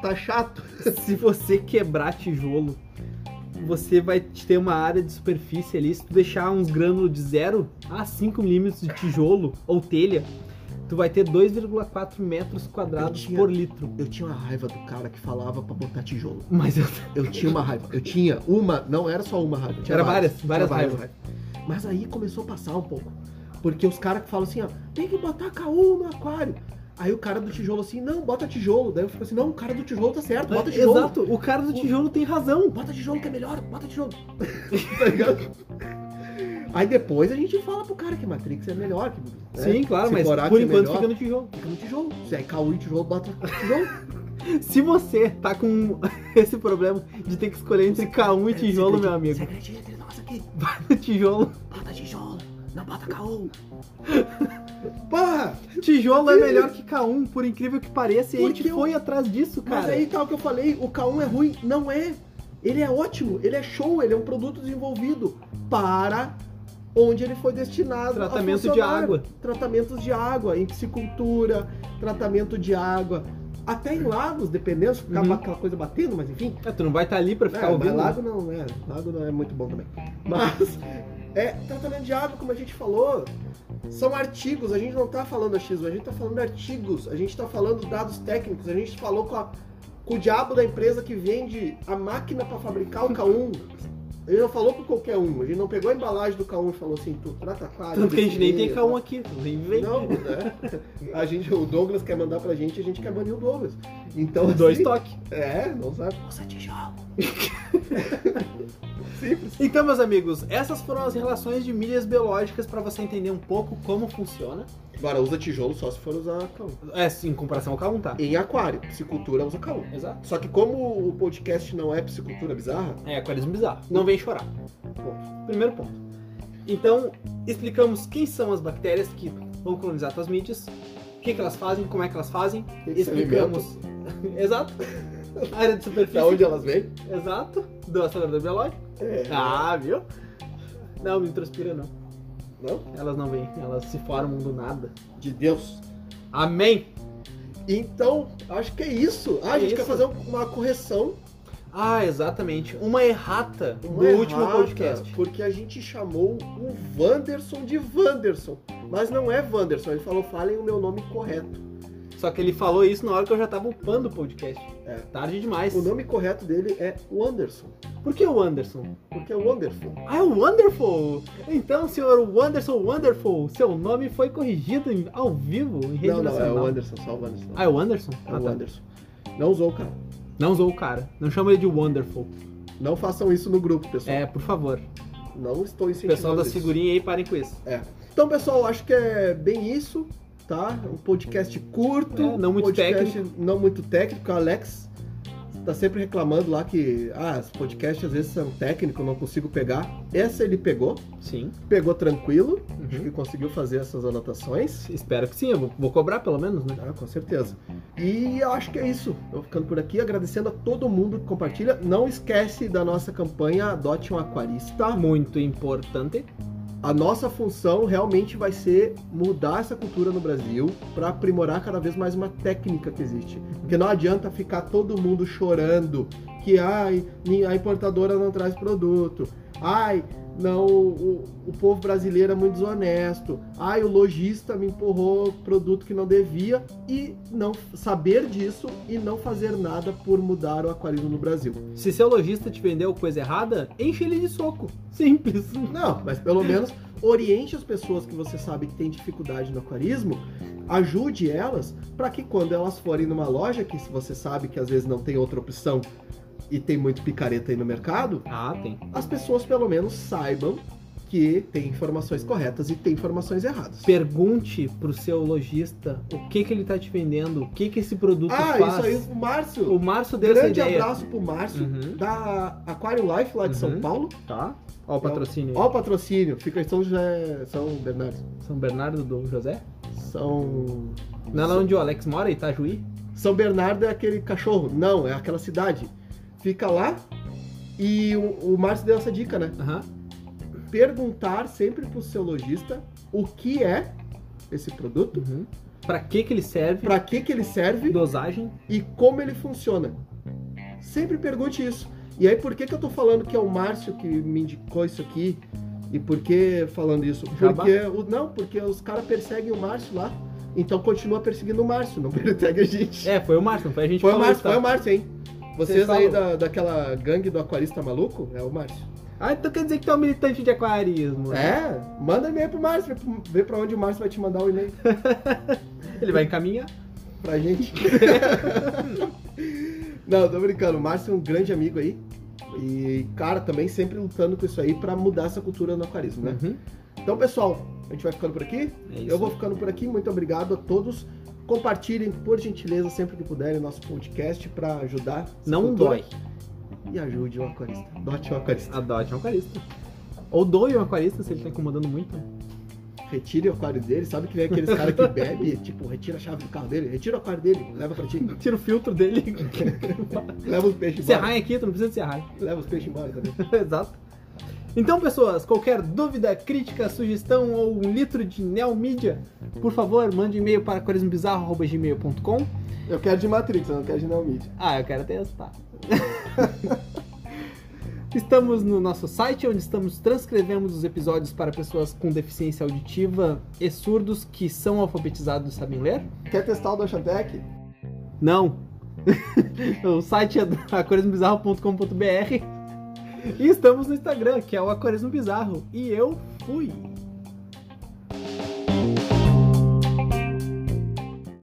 Tá chato? Se você quebrar tijolo, você vai ter uma área de superfície ali. Se tu deixar uns grânulos de 0 a 5 milímetros de tijolo ou telha, tu vai ter 2,4 metros quadrados por litro. Eu tinha uma raiva do cara que falava pra botar tijolo. Mas eu tinha uma raiva. Eu tinha uma, não era só uma raiva. Era várias raivas. Mas aí começou a passar um pouco. Porque os caras que falam assim, ó, tem que botar K1 no aquário. Aí o cara do tijolo assim, não, bota tijolo. Daí eu fico assim, não, o cara do tijolo tá certo, bota tijolo. Exato, o cara do tijolo tem razão. Bota tijolo que é melhor, bota tijolo. Tá ligado? Aí depois a gente fala pro cara que Matrix é melhor. Que, né? Sim, claro, Siporax, mas por enquanto é fica no tijolo. Fica no tijolo. Se é K1 e tijolo, bota tijolo. Se você tá com esse problema de ter que escolher entre K1 e tijolo, meu amigo. Segredinho entre nós aqui. Bota tijolo. Bota tijolo. Não bota K1. Porra! Tijolo é melhor que K1, por incrível que pareça. E a gente foi atrás disso, cara. Mas aí tal que eu falei, o K1 é ruim. Não é. Ele é ótimo, ele é show, ele é um produto desenvolvido para onde ele foi destinado. Tratamento de água. Tratamentos de água, em piscicultura, tratamento de água. Até em lagos, dependendo, se ficar aquela coisa batendo, mas enfim. É, tu não vai estar ali para ficar ouvindo. Lago não é muito bom também. Mas é tratamento de água, como a gente falou. São artigos, a gente não tá falando achismo, a gente tá falando de artigos, a gente tá falando dados técnicos, a gente falou com o diabo da empresa que vende a máquina para fabricar o K1. Ele não falou com qualquer um, ele não pegou a embalagem do K1 e falou assim, tu trata claro. Tanto que a gente nem tem K1 aqui, nem vem. Não, né? A gente, o Douglas quer mandar pra gente, a gente quer banir o Douglas. Então, assim, dois toques. É, não sabe. Nossa, tijolo. Simples. Então, meus amigos, essas foram as relações de mídias biológicas pra você entender um pouco como funciona. Agora, usa tijolo só se for usar K1. É, sim, em comparação ao K1, tá? Em aquário, piscicultura usa K1. Exato. Só que como o podcast não é piscicultura bizarra... É, aquarismo bizarro. Não vem chorar. Ponto. Primeiro ponto. Então, explicamos quem são as bactérias que vão colonizar suas mídias, o que elas fazem, como é que elas fazem. Explicamos... Exato. A área de superfície. Da onde elas vêm. Exato. Do acelerador biológico. É. Ah, viu? Não, me transpira não. Não? Elas não vêm, elas se formam do nada. De Deus. Amém! Então, acho que é isso. Ah, a gente quer fazer uma correção. Ah, exatamente. Uma errata do último podcast. Porque a gente chamou o Wanderson de Wanderson. Mas não é Wanderson, ele falou, falem o meu nome correto. Só que ele falou isso na hora que eu já tava upando o podcast. É. Tarde demais. O nome correto dele é Wanderson. Por que o Anderson? Porque é Wonderful. Ah, é Wonderful! Então, senhor Wanderson Wonderful, seu nome foi corrigido ao vivo em rede nacional. Não, é o Anderson, só o Anderson. Ah, é o Anderson? É o Anderson. Não usou o cara. Não usou o cara. Não chama ele de Wonderful. Não façam isso no grupo, pessoal. É, por favor. Não estou incentivando. Pessoal das figurinhas aí, parem com isso. É. Então, pessoal, acho que é bem isso, tá? Um podcast curto. É, não muito técnico. Não muito técnico, Alex. Tá sempre reclamando lá que os podcasts às vezes são técnicos, não consigo pegar. Essa ele pegou. Sim. Pegou tranquilo. Acho que conseguiu fazer essas anotações. Espero que sim. Eu vou cobrar pelo menos, né? Ah, com certeza. E eu acho que é isso. Eu ficando por aqui, agradecendo a todo mundo que compartilha. Não esquece da nossa campanha Adote um Aquarista. Muito importante. A nossa função realmente vai ser mudar essa cultura no Brasil para aprimorar cada vez mais uma técnica que existe. Porque não adianta ficar todo mundo chorando que ai, a importadora não traz produto, ai, não, o povo brasileiro é muito desonesto, ai, o lojista me empurrou produto que não devia, e não saber disso e não fazer nada por mudar o aquarismo no Brasil. Se seu lojista te vendeu coisa errada, enche ele de soco. Simples. Não, mas pelo menos oriente as pessoas que você sabe que tem dificuldade no aquarismo, ajude elas para que quando elas forem numa loja, que você sabe que às vezes não tem outra opção, e tem muito picareta aí no mercado, tem. As pessoas pelo menos saibam que tem informações corretas e tem informações erradas. Pergunte pro seu lojista o que que ele tá te vendendo, o que que esse produto faz. Ah, isso aí, o Márcio. O Márcio deu essa ideia. Grande abraço pro Márcio, da Aquário Life lá de São Paulo. Tá. Ó o patrocínio. Ó o patrocínio. Fica em São Bernardo. São Bernardo do José? Não é lá onde o Alex mora, Itajuí? São Bernardo é aquele cachorro. Não, é aquela cidade. Fica lá e o Márcio deu essa dica, né? Perguntar sempre pro seu lojista o que é esse produto, para que ele serve, dosagem e como ele funciona. Sempre pergunte isso. E aí, por que que eu tô falando que é o Márcio que me indicou isso aqui? E por que falando isso? Porque os caras perseguem o Márcio lá. Então continua perseguindo o Márcio, não persegue a gente. Foi o Márcio, não foi a gente. Foi o Márcio, hein? Vocês aí daquela gangue do aquarista maluco, é o Márcio. Então quer dizer que tu é um militante de aquarismo. Manda e-mail pro Márcio, vê pra onde o Márcio vai te mandar o e-mail. Ele vai encaminhar pra gente. Não, tô brincando, o Márcio é um grande amigo aí. E, cara, também sempre lutando com isso aí pra mudar essa cultura no aquarismo, né? Então, pessoal, a gente vai ficando por aqui. Eu vou ficando por aqui, muito obrigado a todos. Compartilhem, por gentileza, sempre que puderem, nosso podcast pra ajudar. Não dói. E ajude o aquarista. Adote o aquarista. Adote o aquarista. Ou doe o aquarista se ele tá incomodando muito. Retire o aquário dele. Sabe que vem aqueles caras que bebe, tipo, retira a chave do carro dele. Retira o aquário dele, leva pra ti. Tira o filtro dele. Leva os peixes embora. Serraim aqui, tu não precisa de serraim. Leva os peixes embora também. Exato. Então, pessoas, qualquer dúvida, crítica, sugestão ou um litro de Neo Media, por favor, mande e-mail para aquarismobizarro@gmail.com. Eu quero de Matrix, eu não quero de Neo Media. Eu quero testar. Estamos no nosso site, onde transcrevemos os episódios para pessoas com deficiência auditiva e surdos que são alfabetizados e sabem ler. Quer testar o do Ocean Tech? Não. O site é aquarismobizarro.com.br. E estamos no Instagram, que é o Aquarismo Bizarro. E eu fui!